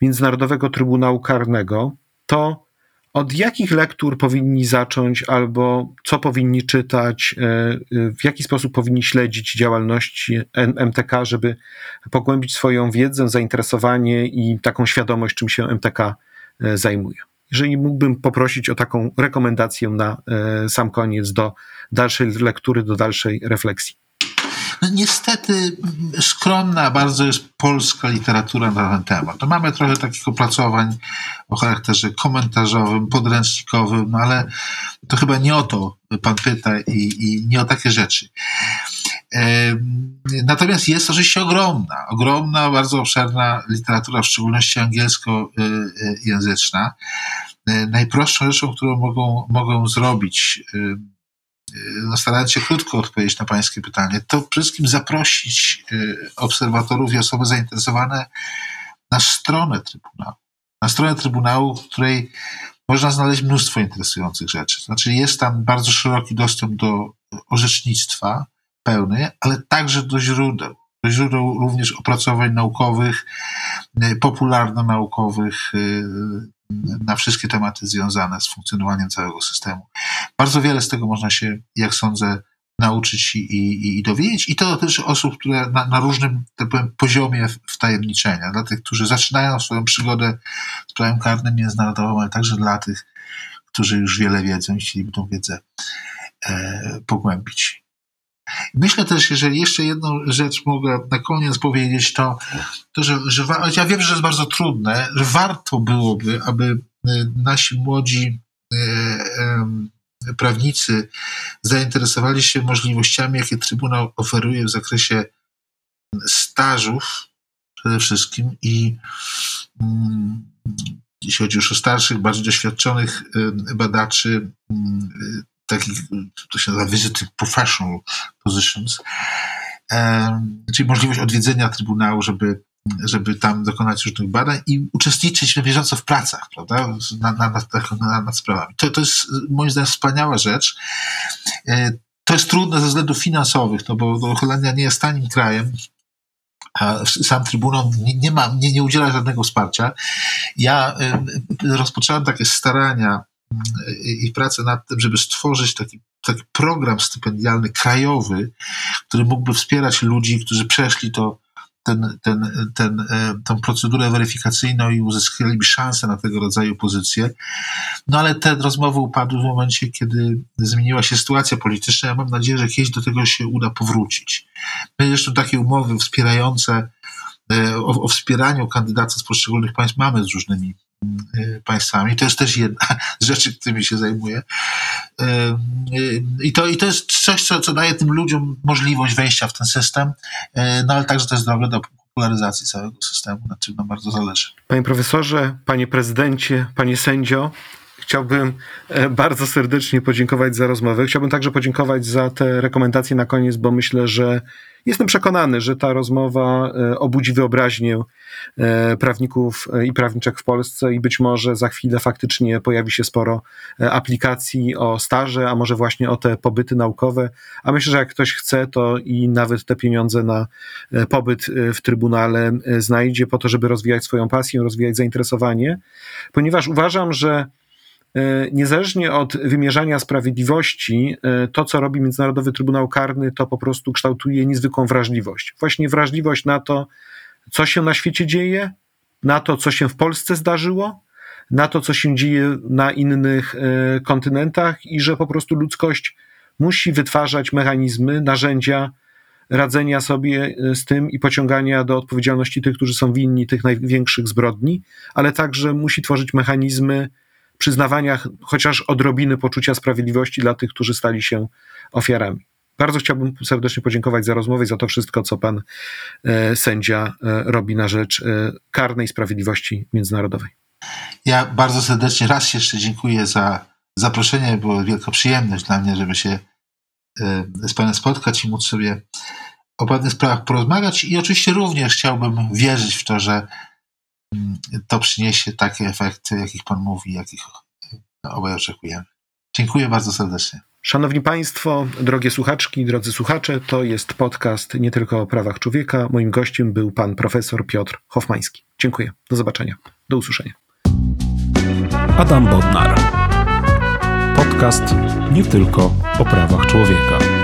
Międzynarodowego Trybunału Karnego, to od jakich lektur powinni zacząć albo co powinni czytać, w jaki sposób powinni śledzić działalność M T K, żeby pogłębić swoją wiedzę, zainteresowanie i taką świadomość, czym się M T K zajmuje. Jeżeli mógłbym poprosić o taką rekomendację na sam koniec do dalszej lektury, do dalszej refleksji. No niestety skromna bardzo jest polska literatura na ten temat. To mamy trochę takich opracowań o charakterze komentarzowym, podręcznikowym, no ale to chyba nie o to pan pyta i, i nie o takie rzeczy. Natomiast jest oczywiście ogromna, ogromna, bardzo obszerna literatura, w szczególności angielskojęzyczna. Najprostszą rzeczą, którą mogą, mogą zrobić, no starając się krótko odpowiedzieć na pańskie pytanie, to przede wszystkim zaprosić obserwatorów i osoby zainteresowane na stronę Trybunału. Na stronę Trybunału, w której można znaleźć mnóstwo interesujących rzeczy. Znaczy jest tam bardzo szeroki dostęp do orzecznictwa, pełny, ale także do źródeł. Do źródeł również opracowań naukowych, popularno-naukowych, na wszystkie tematy związane z funkcjonowaniem całego systemu. Bardzo wiele z tego można się, jak sądzę, nauczyć i, i, i dowiedzieć. I to dotyczy osób, które na, na różnym, tak powiem, poziomie wtajemniczenia. Dla tych, którzy zaczynają swoją przygodę z prawem karnym międzynarodowym, ale także dla tych, którzy już wiele wiedzą i chcieliby tą wiedzę e, pogłębić. Myślę też, jeżeli jeszcze jedną rzecz mogę na koniec powiedzieć, to, to że, że ja wiem, że jest bardzo trudne, że warto byłoby, aby nasi młodzi e, e, prawnicy zainteresowali się możliwościami, jakie Trybunał oferuje w zakresie stażów przede wszystkim i mm, jeśli chodzi już o starszych, bardziej doświadczonych y, badaczy, y, takich, to się nazywa visiting professional positions, um, czyli możliwość odwiedzenia Trybunału, żeby, żeby tam dokonać różnych badań i uczestniczyć na bieżąco w pracach, prawda, nad, nad, nad, nad sprawami. To, to jest moim zdaniem wspaniała rzecz. To jest trudne ze względów finansowych, no bo Holandia nie jest tanim krajem, a sam Trybunał nie, nie, ma, nie, nie udziela żadnego wsparcia. Ja y, rozpocząłem takie starania i pracę nad tym, żeby stworzyć taki, taki program stypendialny krajowy, który mógłby wspierać ludzi, którzy przeszli to, ten, ten, ten, tą procedurę weryfikacyjną i uzyskaliby szansę na tego rodzaju pozycje. No ale te rozmowy upadły w momencie, kiedy zmieniła się sytuacja polityczna. Ja mam nadzieję, że kiedyś do tego się uda powrócić. My zresztą takie umowy wspierające o, o wspieraniu kandydatów z poszczególnych państw mamy z różnymi państwami. To jest też jedna z rzeczy, którymi się zajmuję. I to, i to jest coś, co, co daje tym ludziom możliwość wejścia w ten system, no ale także to jest droga do popularyzacji całego systemu, na czym nam bardzo zależy. Panie profesorze, panie prezydencie, panie sędzio, chciałbym bardzo serdecznie podziękować za rozmowę. Chciałbym także podziękować za te rekomendacje na koniec, bo myślę, że jestem przekonany, że ta rozmowa obudzi wyobraźnię prawników i prawniczek w Polsce i być może za chwilę faktycznie pojawi się sporo aplikacji o staże, a może właśnie o te pobyty naukowe. A myślę, że jak ktoś chce, to i nawet te pieniądze na pobyt w Trybunale znajdzie po to, żeby rozwijać swoją pasję, rozwijać zainteresowanie, ponieważ uważam, że niezależnie od wymierzania sprawiedliwości, to co robi Międzynarodowy Trybunał Karny, to po prostu kształtuje niezwykłą wrażliwość. Właśnie wrażliwość na to, co się na świecie dzieje, na to, co się w Polsce zdarzyło, na to, co się dzieje na innych kontynentach i że po prostu ludzkość musi wytwarzać mechanizmy, narzędzia radzenia sobie z tym i pociągania do odpowiedzialności tych, którzy są winni tych największych zbrodni, ale także musi tworzyć mechanizmy przyznawania chociaż odrobiny poczucia sprawiedliwości dla tych, którzy stali się ofiarami. Bardzo chciałbym serdecznie podziękować za rozmowę i za to wszystko, co pan e, sędzia e, robi na rzecz e, karnej sprawiedliwości międzynarodowej. Ja bardzo serdecznie raz jeszcze dziękuję za zaproszenie. Była wielka przyjemność dla mnie, żeby się e, z panem spotkać i móc sobie o pewnych sprawach porozmawiać. I oczywiście również chciałbym wierzyć w to, że to przyniesie takie efekty, jakich pan mówi, jakich obaj oczekujemy. Dziękuję bardzo serdecznie. Szanowni Państwo, drogie słuchaczki, drodzy słuchacze, to jest podcast nie tylko o prawach człowieka. Moim gościem był pan profesor Piotr Hofmański. Dziękuję. Do zobaczenia. Do usłyszenia. Adam Bodnar. Podcast nie tylko o prawach człowieka.